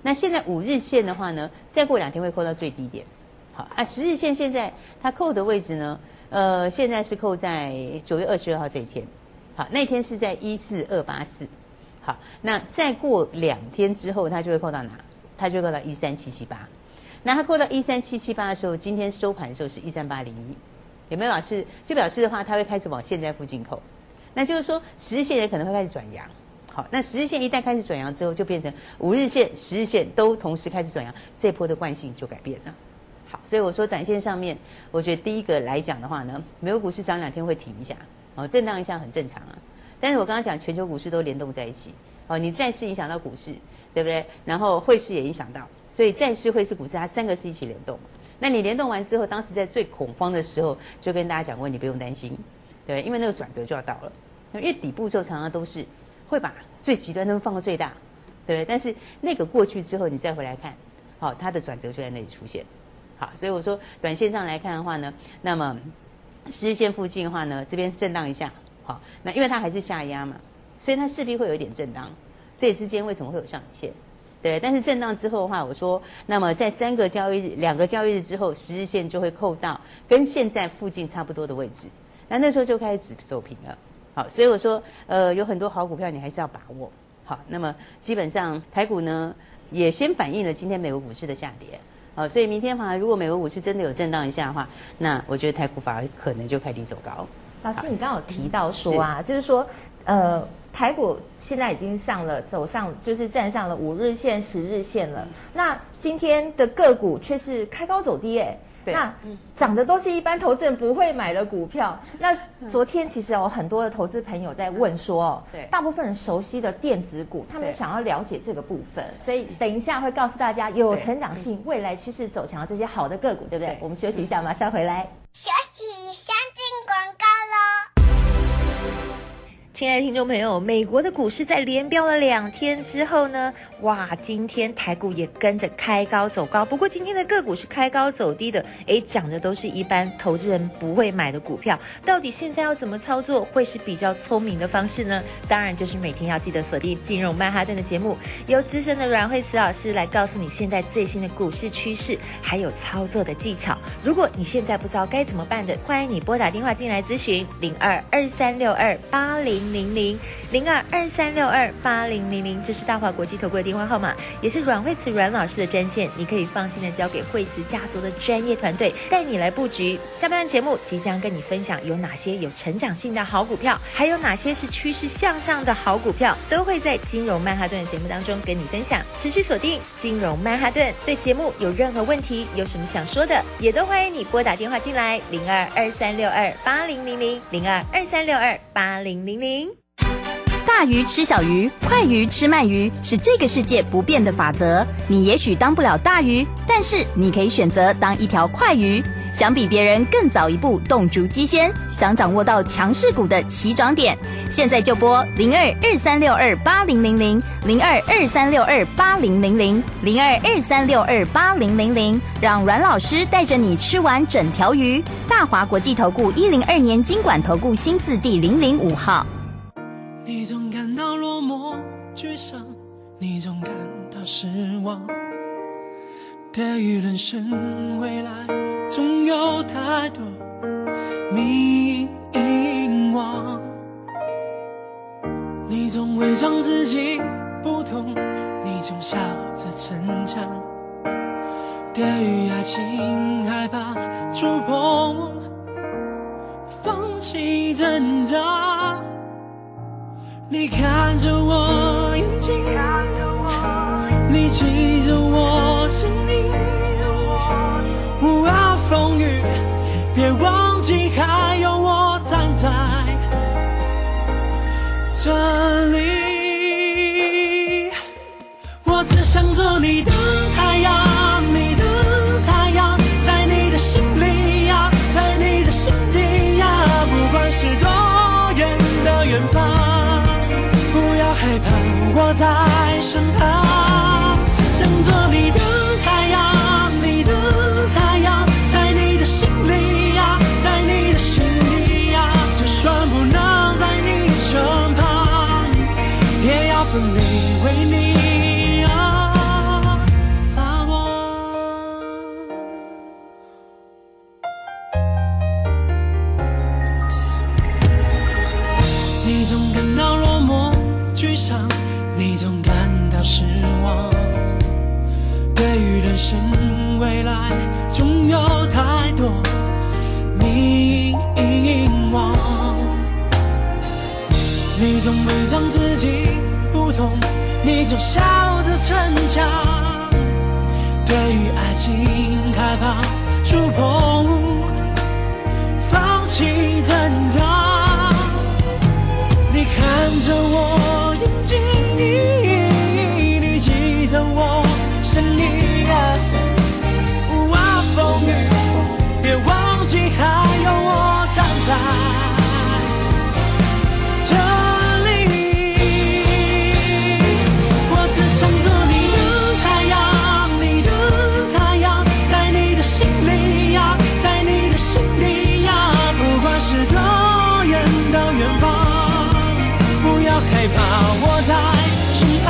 那现在五日线的话呢，再过两天会扣到最低点，好，啊，十日线现在它扣的位置呢，呃，现在是扣在九月二十二号这一天，好，那一天是在一四二八四，好，那再过两天之后它就会扣到哪？它就会扣到一三七七八。那它扣到一三七七八的时候，今天收盘的时候是一三八零一，有没有表示？就表示的话，它会开始往现在附近扣，那就是说十日线也可能会开始转阳。好，那十日线一旦开始转阳之后，就变成五日线、十日线都同时开始转阳，这波的惯性就改变了。好，所以我说短线上面，我觉得第一个来讲的话呢，美国股市涨两天会停一下，哦，震荡一下很正常啊。但是我刚刚讲全球股市都联动在一起，哦，你债市影响到股市，对不对？然后汇市也影响到。所以债市、汇市、股市，它三个是一起联动。那你联动完之后，当时在最恐慌的时候，就跟大家讲过，你不用担心，对，因为那个转折就要到了。因为底部的时候常常都是会把最极端都放到最大，对不对？但是那个过去之后，你再回来看，好，它的转折就在那里出现。好，所以我说，短线上来看的话呢，那么十日线附近的话呢，这边震荡一下，好，那因为它还是下压嘛，所以它势必会有一点震荡。这也是今天为什么会有上影线。对，但是震荡之后的话，我说，那么在三个交易日、两个交易日之后，十日线就会扣到跟现在附近差不多的位置，那那时候就开始走平了。好，所以我说，呃，有很多好股票你还是要把握。好，那么基本上台股呢也先反映了今天美国股市的下跌。好，所以明天的话，如果美国股市真的有震荡一下的话，那我觉得台股反而可能就开低走高。老师，你刚刚有提到说啊，是就是说，呃。台股现在已经上了，走上就是站上了五日线、十日线了。那今天的个股却是开高走低，哎，那涨的都是一般投资人不会买的股票。那昨天其实有很多的投资朋友在问说，哦，大部分人熟悉的电子股，他们想要了解这个部分，所以等一下会告诉大家有成长性、未来趋势走强这些好的个股，对不对？我们休息一下，马上回来。休息一下，进广告喽。亲爱的听众朋友，美国的股市在连飙了两天之后呢，哇，今天台股也跟着开高走高。不过今天的个股是开高走低的，诶，涨的都是一般投资人不会买的股票。到底现在要怎么操作会是比较聪明的方式呢？当然就是每天要记得锁定《金融曼哈顿》的节目，由资深的阮慧慈老师来告诉你现在最新的股市趋势，还有操作的技巧。如果你现在不知道该怎么办的，欢迎你拨打电话进来咨询零二二三六二八零。零零零二二三六二八零零零，这是大华国际投顾的电话号码，也是阮慧慈阮老师的专线，你可以放心的交给惠慈家族的专业团队带你来布局。下半段节目即将跟你分享有哪些有成长性的好股票，还有哪些是趋势向上的好股票，都会在金融曼哈顿的节目当中跟你分享。持续锁定金融曼哈顿，对节目有任何问题，有什么想说的，也都欢迎你拨打电话进来，零二二三六二八零零零零二二三六二八零零零。大鱼吃小鱼，快鱼吃慢鱼，是这个世界不变的法则。你也许当不了大鱼，但是你可以选择当一条快鱼。想比别人更早一步洞烛机先，想掌握到强势股的起涨点，现在就拨零二二三六二八零零零零二二三六二八零零零零二二三六二八零零零，让阮老师带着你吃完整条鱼。大华国际投顾一零二年金管投顾新字第零零五号。你总感到落寞沮丧，你总感到失望，对于人生未来总有太多迷惘。你总伪装自己不痛，你总笑着逞强，对于爱情害怕触碰，放弃挣扎。你看着我眼睛，你记着我心里，无论风雨，别忘记还有我站在这里。伤，你总感到失望。对于人生未来总有太多迷惘，你总伪装自己不痛，你总笑着逞强。对于爱情害怕触碰，放弃挣扎。你看着我眼睛，你记着我声音啊，无论风雨，别忘记还有我站在这里。我只想做你的太阳，你的太阳，在你的心里呀，在你的心底呀，不管是多远到远方，不要害怕，我在身旁。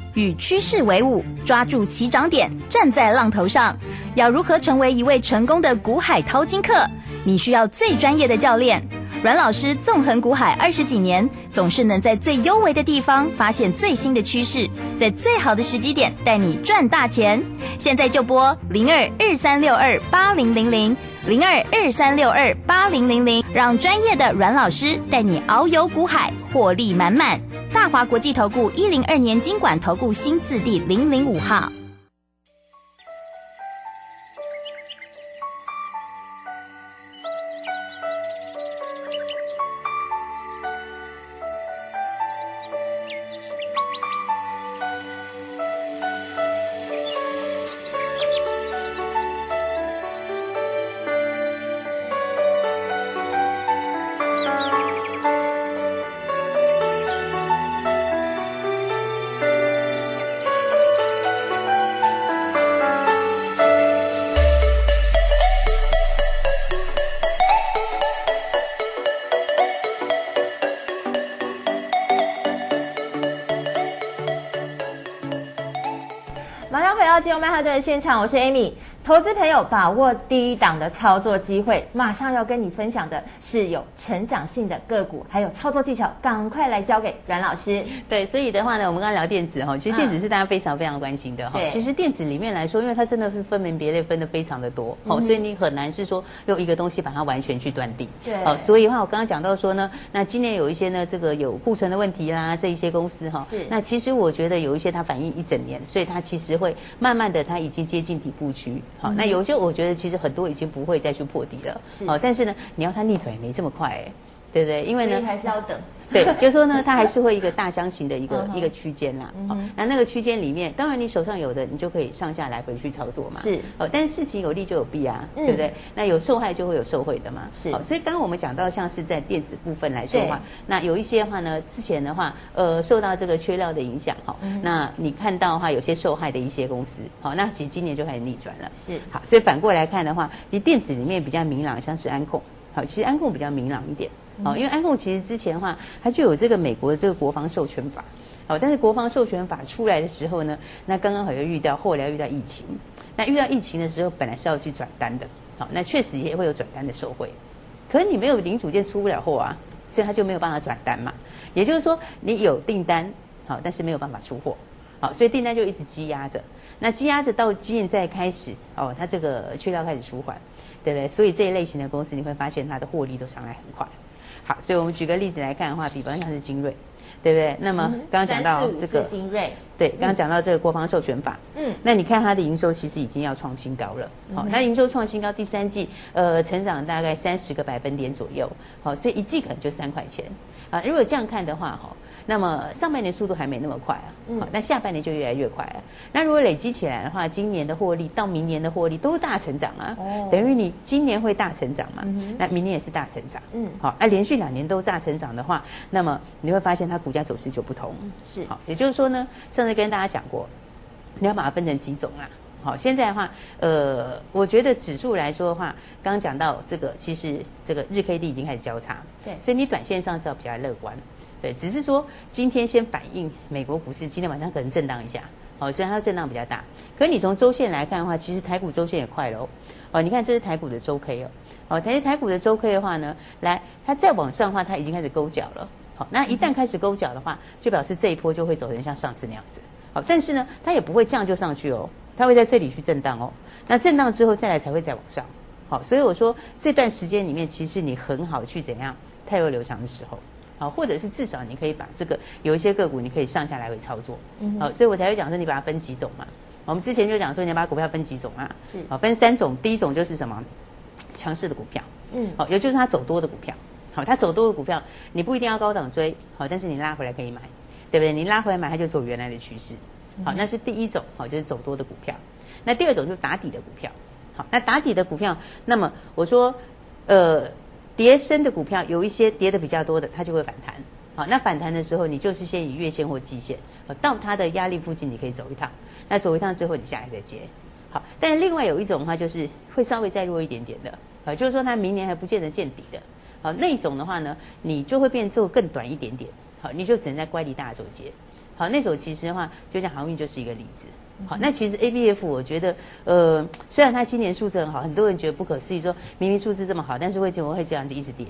与趋势为伍，抓住起涨点，站在浪头上。要如何成为一位成功的股海淘金客？你需要最专业的教练。阮老师纵横股海二十几年，总是能在最优微的地方发现最新的趋势，在最好的时机点带你赚大钱。现在就拨零二二三六二八零零零零二二三六二八零零零，让专业的阮老师带你遨游股海，获利满满。大华国际投顾一零二年金管投顾新字第零零五号。现场，我是 Amy。 投资朋友把握第一档的操作机会，马上要跟你分享的是有成长性的个股，还有操作技巧，赶快来交给阮老师。对，所以的话呢，我们刚刚聊电子哈，其实电子是大家非常非常关心的哈、嗯。其实电子里面来说，因为它真的是分门别类分的非常的多，好、嗯，所以你很难是说用一个东西把它完全去断定。对，好，所以的话我刚刚讲到说呢，那今年有一些呢这个有库存的问题啦，这一些公司哈，是。那其实我觉得有一些它反映一整年，所以它其实会慢慢的它已经接近底部区。好，那有些我觉得其实很多已经不会再去破底了。好、哦，但是呢，你要它逆转也没这么快哎。对不对？因为呢还是要等。对，就是说呢，它还是会一个大箱型的一个一个区间啦。哦，那那个区间里面，当然你手上有的，你就可以上下来回去操作嘛。是。哦，但是事情有利就有弊啊，对不对？那有受害就会有受惠的嘛。是。所以刚刚我们讲到，像是在电子部分来说的话，那有一些话呢，之前的话，呃，受到这个缺料的影响，哈，那你看到的话，有些受害的一些公司，好，那其实今年就开始逆转了。是。好，所以反过来看的话，其实电子里面比较明朗，像是安控，好，其实安控比较明朗一点。哦，因为安控其实之前的话，它就有这个美国的这个国防授权法，哦，但是国防授权法出来的时候呢，那刚刚好又遇到后来遇到疫情，那遇到疫情的时候，本来是要去转单的，好，那确实也会有转单的受惠，可是你没有零组件出不了货啊，所以它就没有办法转单嘛，也就是说你有订单，好，但是没有办法出货，好，所以订单就一直积压着，那积压着到现在开始，哦，它这个缺料开始舒缓，对不对？所以这一类型的公司你会发现它的获利都上来很快。好，所以我们举个例子来看的话，比方像是精锐，对不对？那么刚刚讲到这个精锐，对，刚刚讲到这个国防授权法，嗯，那你看它的营收其实已经要创新高了，好，它营收创新高，第三季呃成长大概三十个百分点左右，好，所以一季可能就三块钱啊。如果这样看的话，哈，那么上半年速度还没那么快啊，好，那下半年就越来越快了。那如果累积起来的话，今年的获利到明年的获利都大成长啊，等于你今年会大成长嘛，那明年也是大成长，嗯，好，那连续两年都大成长的话，那么你会发现它股价走势就不同，是，好，也就是说呢，上次跟大家讲过，你要把它分成几种啦。好，现在的话，呃，我觉得指数来说的话，刚刚讲到这个，其实这个日 K D 已经开始交叉，对，所以你短线上是要比较乐观。对，只是说今天先反映美国股市，今天晚上可能震荡一下，哦，虽然它震荡比较大，可是你从周线来看的话，其实台股周线也快了哦，哦，你看这是台股的周 K 哦，哦，台台股的周 K 的话呢，来它再往上的话，它已经开始勾脚了，好，哦，那一旦开始勾脚的话，就表示这一波就会走成像上次那样子，好，哦，但是呢，它也不会这样就上去哦，它会在这里去震荡哦，那震荡之后再来才会再往上，好，哦，所以我说这段时间里面，其实你很好去怎样汰弱留强的时候。好，或者是至少你可以把这个有一些个股，你可以上下来回操作。嗯，好，所以我才会讲说你把它分几种嘛。我们之前就讲说你要把股票分几种啊，是，好，分三种。第一种就是什么强势的股票，嗯，好，也就是它走多的股票。好，它走多的股票，你不一定要高档追，好，但是你拉回来可以买，对不对？你拉回来买，它就走原来的趋势。好，那是第一种，好，就是走多的股票。那第二种就是打底的股票。好，那打底的股票，那么我说，呃。跌深的股票有一些跌的比较多的，它就会反弹。好，那反弹的时候，你就是先以月线或季线，到它的压力附近，你可以走一趟。那走一趟之后，你下来再接。好，但另外有一种的话，就是会稍微再弱一点点的，呃，就是说它明年还不见得见底的。好，那一种的话呢，你就会变做更短一点点。好，你就只能在乖离大手接。好，那种其实的话，就像航运就是一个例子。好，那其实 A B F 我觉得，呃，虽然它今年数字很好，很多人觉得不可思议，说明明数字这么好，但是为什么会这样子一直跌？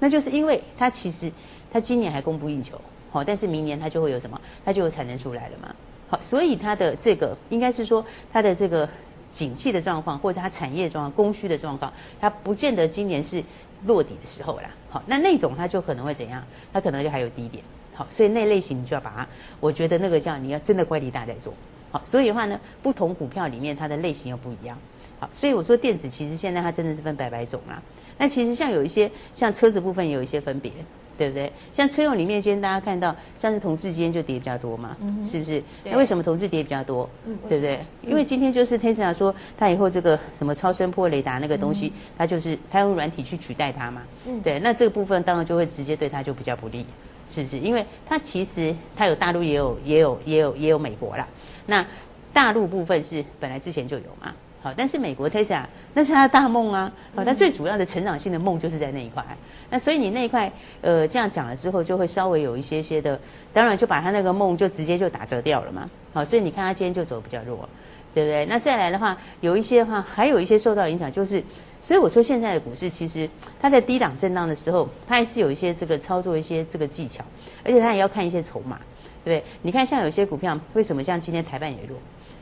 那就是因为它其实它今年还供不应求，好，但是明年它就会有什么？它就有产能出来了嘛。好，所以它的这个应该是说它的这个景气的状况，或者它产业状况、供需的状况，它不见得今年是落底的时候啦。好，那那种它就可能会怎样？它可能就还有低点。好，所以那类型你就要把它，我觉得那个叫你要真的乖离大再做。好，所以的话呢，不同股票里面它的类型又不一样。好，所以我说电子其实现在它真的是分百百种啦。那其实像有一些像车子部分也有一些分别，对不对？像车用里面，今天大家看到像是同志今天就跌比较多嘛，嗯，是不是？那为什么同志跌比较多？嗯，对不对？因为今天就是 Tesla 说它以后这个什么超声波雷达那个东西，嗯，它就是它用软体去取代它嘛。嗯，对，那这个部分当然就会直接对它就比较不利，是不是？因为它其实它有大陆也有也有也有也有美国啦。那大陆部分是本来之前就有嘛，好，但是美国 Tesla 那是它的大梦啊，好，它最主要的成长性的梦就是在那一块，那所以你那一块，呃，这样讲了之后，就会稍微有一些些的，当然就把它那个梦就直接就打折掉了嘛，好，所以你看它今天就走比较弱，对不对？那再来的话，有一些的话，还有一些受到影响，就是，所以我说现在的股市其实它在低档震荡的时候，它还是有一些这个操作一些这个技巧，而且它也要看一些筹码。对不对？你看，像有些股票，为什么像今天台半也弱，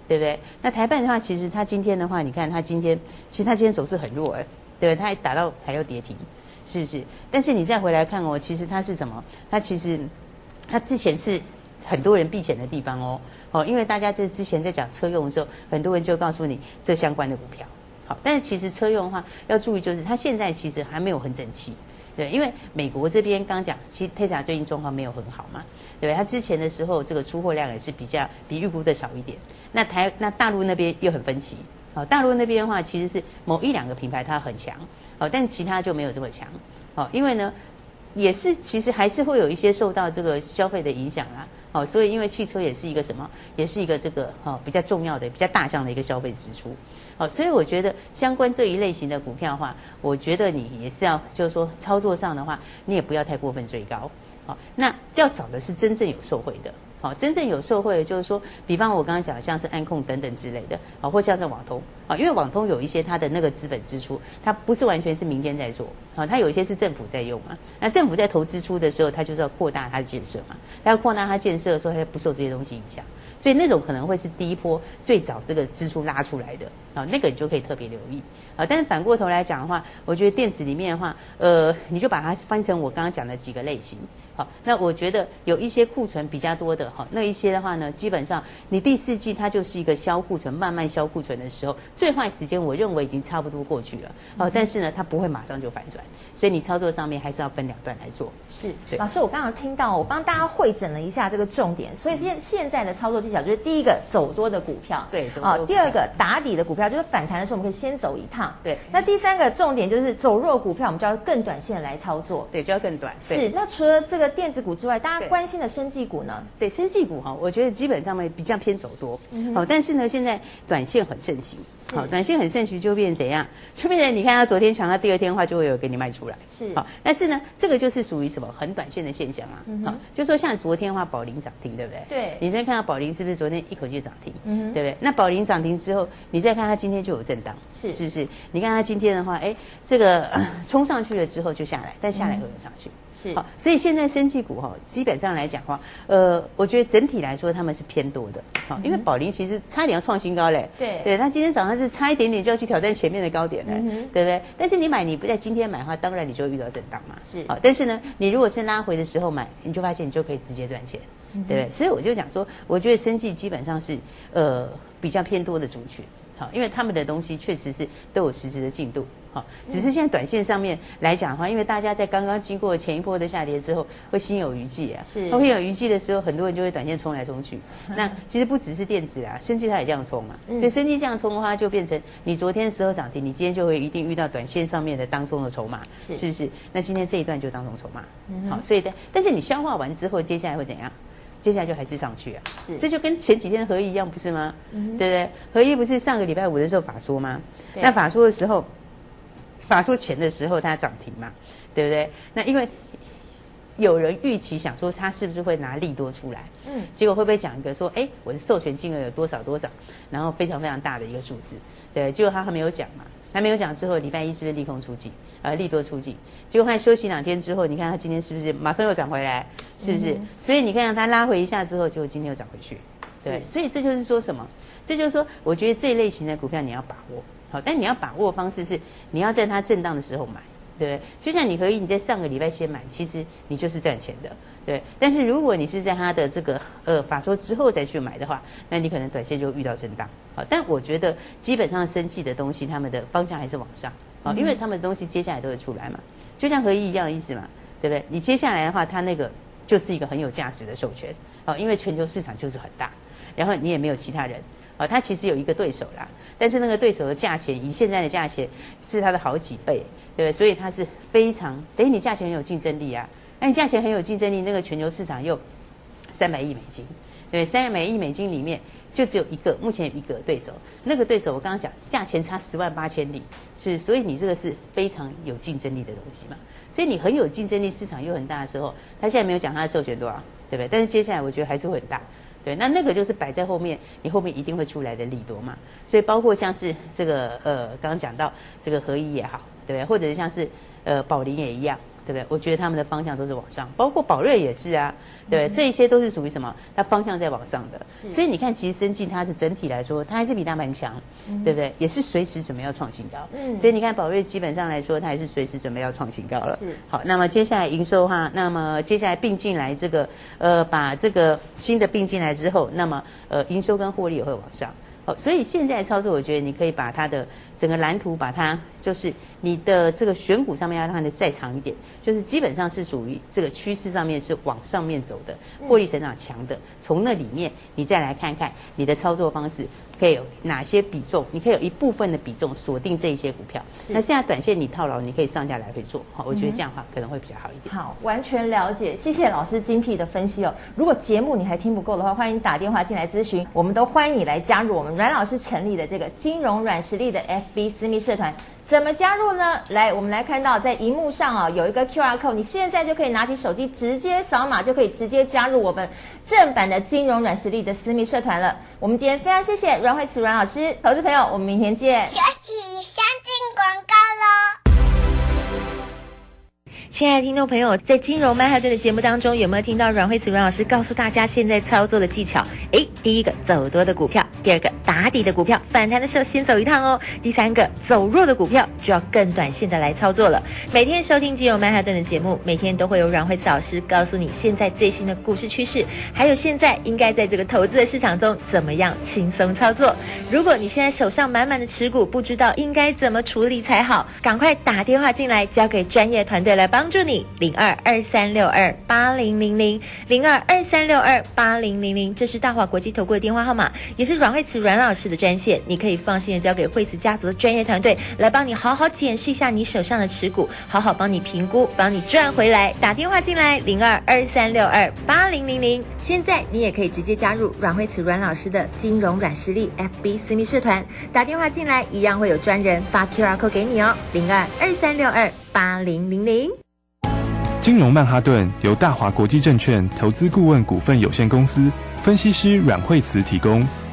对不对？那台半的话，其实它今天的话，你看它今天，其实它今天走势很弱，哎，对不对？它还打到还要跌停，是不是？但是你再回来看哦，其实它是什么？它其实它之前是很多人避险的地方哦，哦，因为大家这之前在讲车用的时候，很多人就告诉你这相关的股票，好，但是其实车用的话要注意，就是它现在其实还没有很整齐。对，因为美国这边刚讲，其实 Tesla 最近状况没有很好嘛，对不对？它之前的时候这个出货量也是比较比预估的少一点。那台那大陆那边又很分歧，哦，大陆那边的话其实是某一两个品牌它很强，哦，但其他就没有这么强，哦，因为呢也是其实还是会有一些受到这个消费的影响啦，哦，所以因为汽车也是一个什么，也是一个这个哦比较重要的、比较大项的一个消费支出。哦，所以我觉得相关这一类型的股票的话，我觉得你也是要，就是说操作上的话，你也不要太过分追高。好，那要找的是真正有受惠的。好，真正有受惠的，就是说，比方我刚刚讲像是安控等等之类的，好，或像是网通，好，因为网通有一些它的那个资本支出，它不是完全是民间在做，好，它有一些是政府在用嘛。那政府在投支出的时候，它就是要扩大它的建设嘛。它要扩大它建设的时候，它不受这些东西影响。所以那种可能会是第一波最早这个支出拉出来的啊，那个你就可以特别留意啊。但是反过头来讲的话，我觉得电子里面的话，呃，你就把它翻成我刚刚讲的几个类型。好，那我觉得有一些库存比较多的哈，那一些的话呢，基本上你第四季它就是一个消库存、慢慢消库存的时候，最坏时间我认为已经差不多过去了。好，但是呢，它不会马上就反转，所以你操作上面还是要分两段来做。是，老师，我刚刚听到，我帮大家汇整了一下这个重点，所以现现在的操作。就是第一个走多的股票，对，啊、哦，第二个打底的股票，就是反弹的时候我们可以先走一趟，对。那第三个重点就是走弱股票，我们就要更短线来操作，对，就要更短。是。那除了这个电子股之外，大家关心的生技股呢？对，生技股哈，我觉得基本上面比较偏走多，好、嗯哦，但是呢，现在短线很盛行，好、哦，短线很盛行就变成怎样？就变成你看它昨天强，它第二天的话就会有给你卖出来，是。好、哦，但是呢，这个就是属于什么很短线的现象啊，好、嗯哦，就说像昨天的话，宝林涨停，对不对？对。你先看到宝林。是不是昨天一口气涨停、嗯，对不对？那宝林涨停之后，你再看它今天就有震荡，是是不是？你看它今天的话，哎，这个、呃、冲上去了之后就下来，但下来又有上去。嗯是，好，所以现在生技股哈，基本上来讲话，呃，我觉得整体来说他们是偏多的，好，因为宝林其实差点要创新高嘞，对，对，它今天早上是差一点点就要去挑战前面的高点了、嗯，对不对？但是你买你不在今天买的话，当然你就会遇到震荡嘛，是，好，但是呢，你如果是拉回的时候买，你就发现你就可以直接赚钱，嗯、对不对？所以我就讲说，我觉得生技基本上是呃比较偏多的族群。好，因为他们的东西确实是都有实质的进度，好，只是现在短线上面来讲的话，因为大家在刚刚经过前一波的下跌之后，会心有余悸啊，是，会有余悸的时候，很多人就会短线冲来冲去。那其实不只是电子啊，生技它也这样冲嘛，所以生技这样冲的话，就变成你昨天十二涨停，你今天就会一定遇到短线上面的当冲的筹码，是不是？那今天这一段就当冲筹码，好，所以但但是你消化完之后，接下来会怎样？接下来就还是上去啊，是，这就跟前几天合一一样，不是吗？嗯、对不对？合一不是上个礼拜五的时候法说吗？那法说的时候，法说前的时候它涨停嘛，对不对？那因为有人预期想说它是不是会拿利多出来，嗯，结果会不会讲一个说，哎，我的授权金额有多少多少，然后非常非常大的一个数字，对，结果他还没有讲嘛。还没有讲之后，礼拜一是不是利空出尽，呃，利多出尽？结果他休息两天之后，你看他今天是不是马上又涨回来？是不是？嗯、所以你看他拉回一下之后，结果今天又涨回去。对，所以这就是说什么？这就是说，我觉得这一类型的股票你要把握好，但你要把握的方式是，你要在它震荡的时候买，对不对？就像你合一，你在上个礼拜先买，其实你就是赚钱的，对。但是如果你是在它的这个呃法说之后再去买的话，那你可能短线就遇到震荡。好，但我觉得基本上生技的东西，他们的方向还是往上，好，因为他们的东西接下来都会出来嘛，就像合一一样的意思嘛，对不对？你接下来的话，它那个就是一个很有价值的授权，好，因为全球市场就是很大，然后你也没有其他人，好，它其实有一个对手啦，但是那个对手的价钱以现在的价钱是它的好几倍，对不对？所以它是非常等于你价钱很有竞争力啊，那你价钱很有竞争力，那个全球市场又三百亿美金，对，三百亿美金里面。就只有一个，目前有一个对手，那个对手我刚刚讲价钱差十万八千里，是，所以你这个是非常有竞争力的东西嘛，所以你很有竞争力，市场又很大的时候，他现在没有讲他的授权多少，对不对？但是接下来我觉得还是会很大，对，那那个就是摆在后面，你后面一定会出来的利多嘛，所以包括像是这个呃刚刚讲到这个合一也好，对不对？或者是像是呃宝林也一样。对不对？我觉得他们的方向都是往上，包括宝瑞也是啊，对不对？嗯、这一些都是属于什么？它方向在往上的，所以你看，其实生技它的整体来说，它还是比大盘强，嗯、对不对？也是随时准备要创新高，嗯，所以你看宝瑞基本上来说，它还是随时准备要创新高了。是，好，那么接下来营收的话，那么接下来并进来这个，呃，把这个新的并进来之后，那么呃，营收跟获利也会往上。好，所以现在操作，我觉得你可以把它的整个蓝图把它就是你的这个选股上面要让它的再长一点，就是基本上是属于这个趋势上面是往上面走的，获利成长强的，从那里面你再来看看你的操作方式可以有哪些比重，你可以有一部分的比重锁定这一些股票。那现在短线你套牢，你可以上下来回做，好，我觉得这样的话可能会比较好一点。好，完全了解，谢谢老师精辟的分析哦。如果节目你还听不够的话，欢迎打电话进来咨询，我们都欢迎你来加入我们阮老师成立的这个金融软实力的 F B 私密社团。怎么加入呢？来，我们来看到在荧幕上啊、哦、有一个 Q R code， 你现在就可以拿起手机直接扫码，就可以直接加入我们正版的金融软实力的私密社团了。我们今天非常谢谢阮蕙慈阮老师，投资朋友，我们明天见。休息，先进广告喽。亲爱的听众朋友，在金融曼哈顿的节目当中，有没有听到阮蕙慈阮老师告诉大家现在操作的技巧？诶，第一个走多的股票，第二个打底的股票，反弹的时候先走一趟哦。第三个走弱的股票就要更短线的来操作了。每天收听金融曼哈顿的节目，每天都会有阮蕙慈老师告诉你现在最新的股市趋势，还有现在应该在这个投资的市场中怎么样轻松操作。如果你现在手上满满的持股，不知道应该怎么处理才好，赶快打电话进来，交给专业团队来帮。帮助你零二二三六二八零零零零二二三六二八零零零，这是大华国际投顾的电话号码，也是阮蕙慈阮老师的专线，你可以放心的交给蕙慈家族的专业团队来帮你好好检视一下你手上的持股，好好帮你评估，帮你赚回来。打电话进来零二二三六二八零零零。现在你也可以直接加入阮蕙慈阮老师的金融软实力 F B 私密社团，打电话进来一样会有专人发 Q R code 给你哦，零二二三六二八零零零。金融曼哈顿由大华国际证券投资顾问股份有限公司分析师阮蕙慈提供。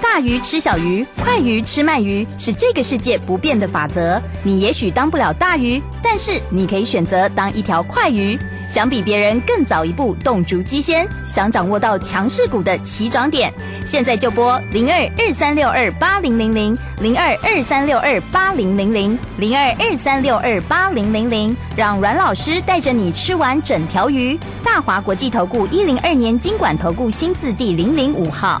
大鱼吃小鱼，快鱼吃慢鱼，是这个世界不变的法则。你也许当不了大鱼，但是你可以选择当一条快鱼。想比别人更早一步洞烛机先，想掌握到强势股的起涨点，现在就拨零二二三六二八零零零零二二三六二八零零零零二二三六二八零零零，让阮老师带着你吃完整条鱼。大华国际投顾一零二年金管投顾新字第零零五号。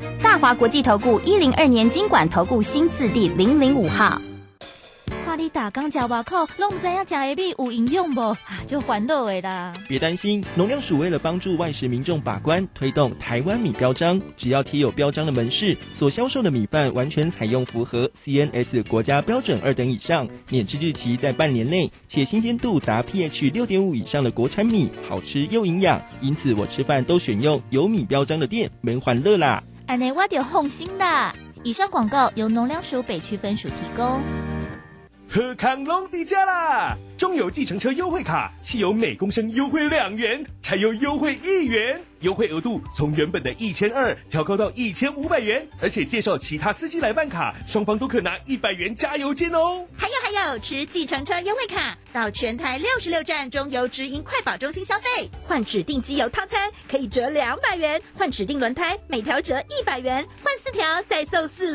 大华国际投顾一零二年金管投顾新字第零零五号。看你打工吃外口，拢不知影吃的米有营养无，就烦恼的啦。别担心，农粮署为了帮助外食民众把关，推动台湾米标章。只要贴有标章的门市，所销售的米饭完全采用符合 C N S 国家标准二等以上，免制日期在半年内，且新鲜度达 pH 六点五以上的国产米，好吃又营养。因此，我吃饭都选用有米标章的店，免欢乐啦。安内我就放心啦。以上广告由农粮署北区分署提供。喝康龙迪加啦！中油计程车优惠卡，汽油每公升优惠两元，柴油优惠一元，优惠额度从原本的一千二调高到一千五百元，而且介绍其他司机来办卡，双方都可拿一百元加油金哦。还有还有，持计程车优惠卡到全台六十六站中油直营快保中心消费，换指定机油套餐可以折两百元，换指定轮胎每条折一百元，换四条再送四。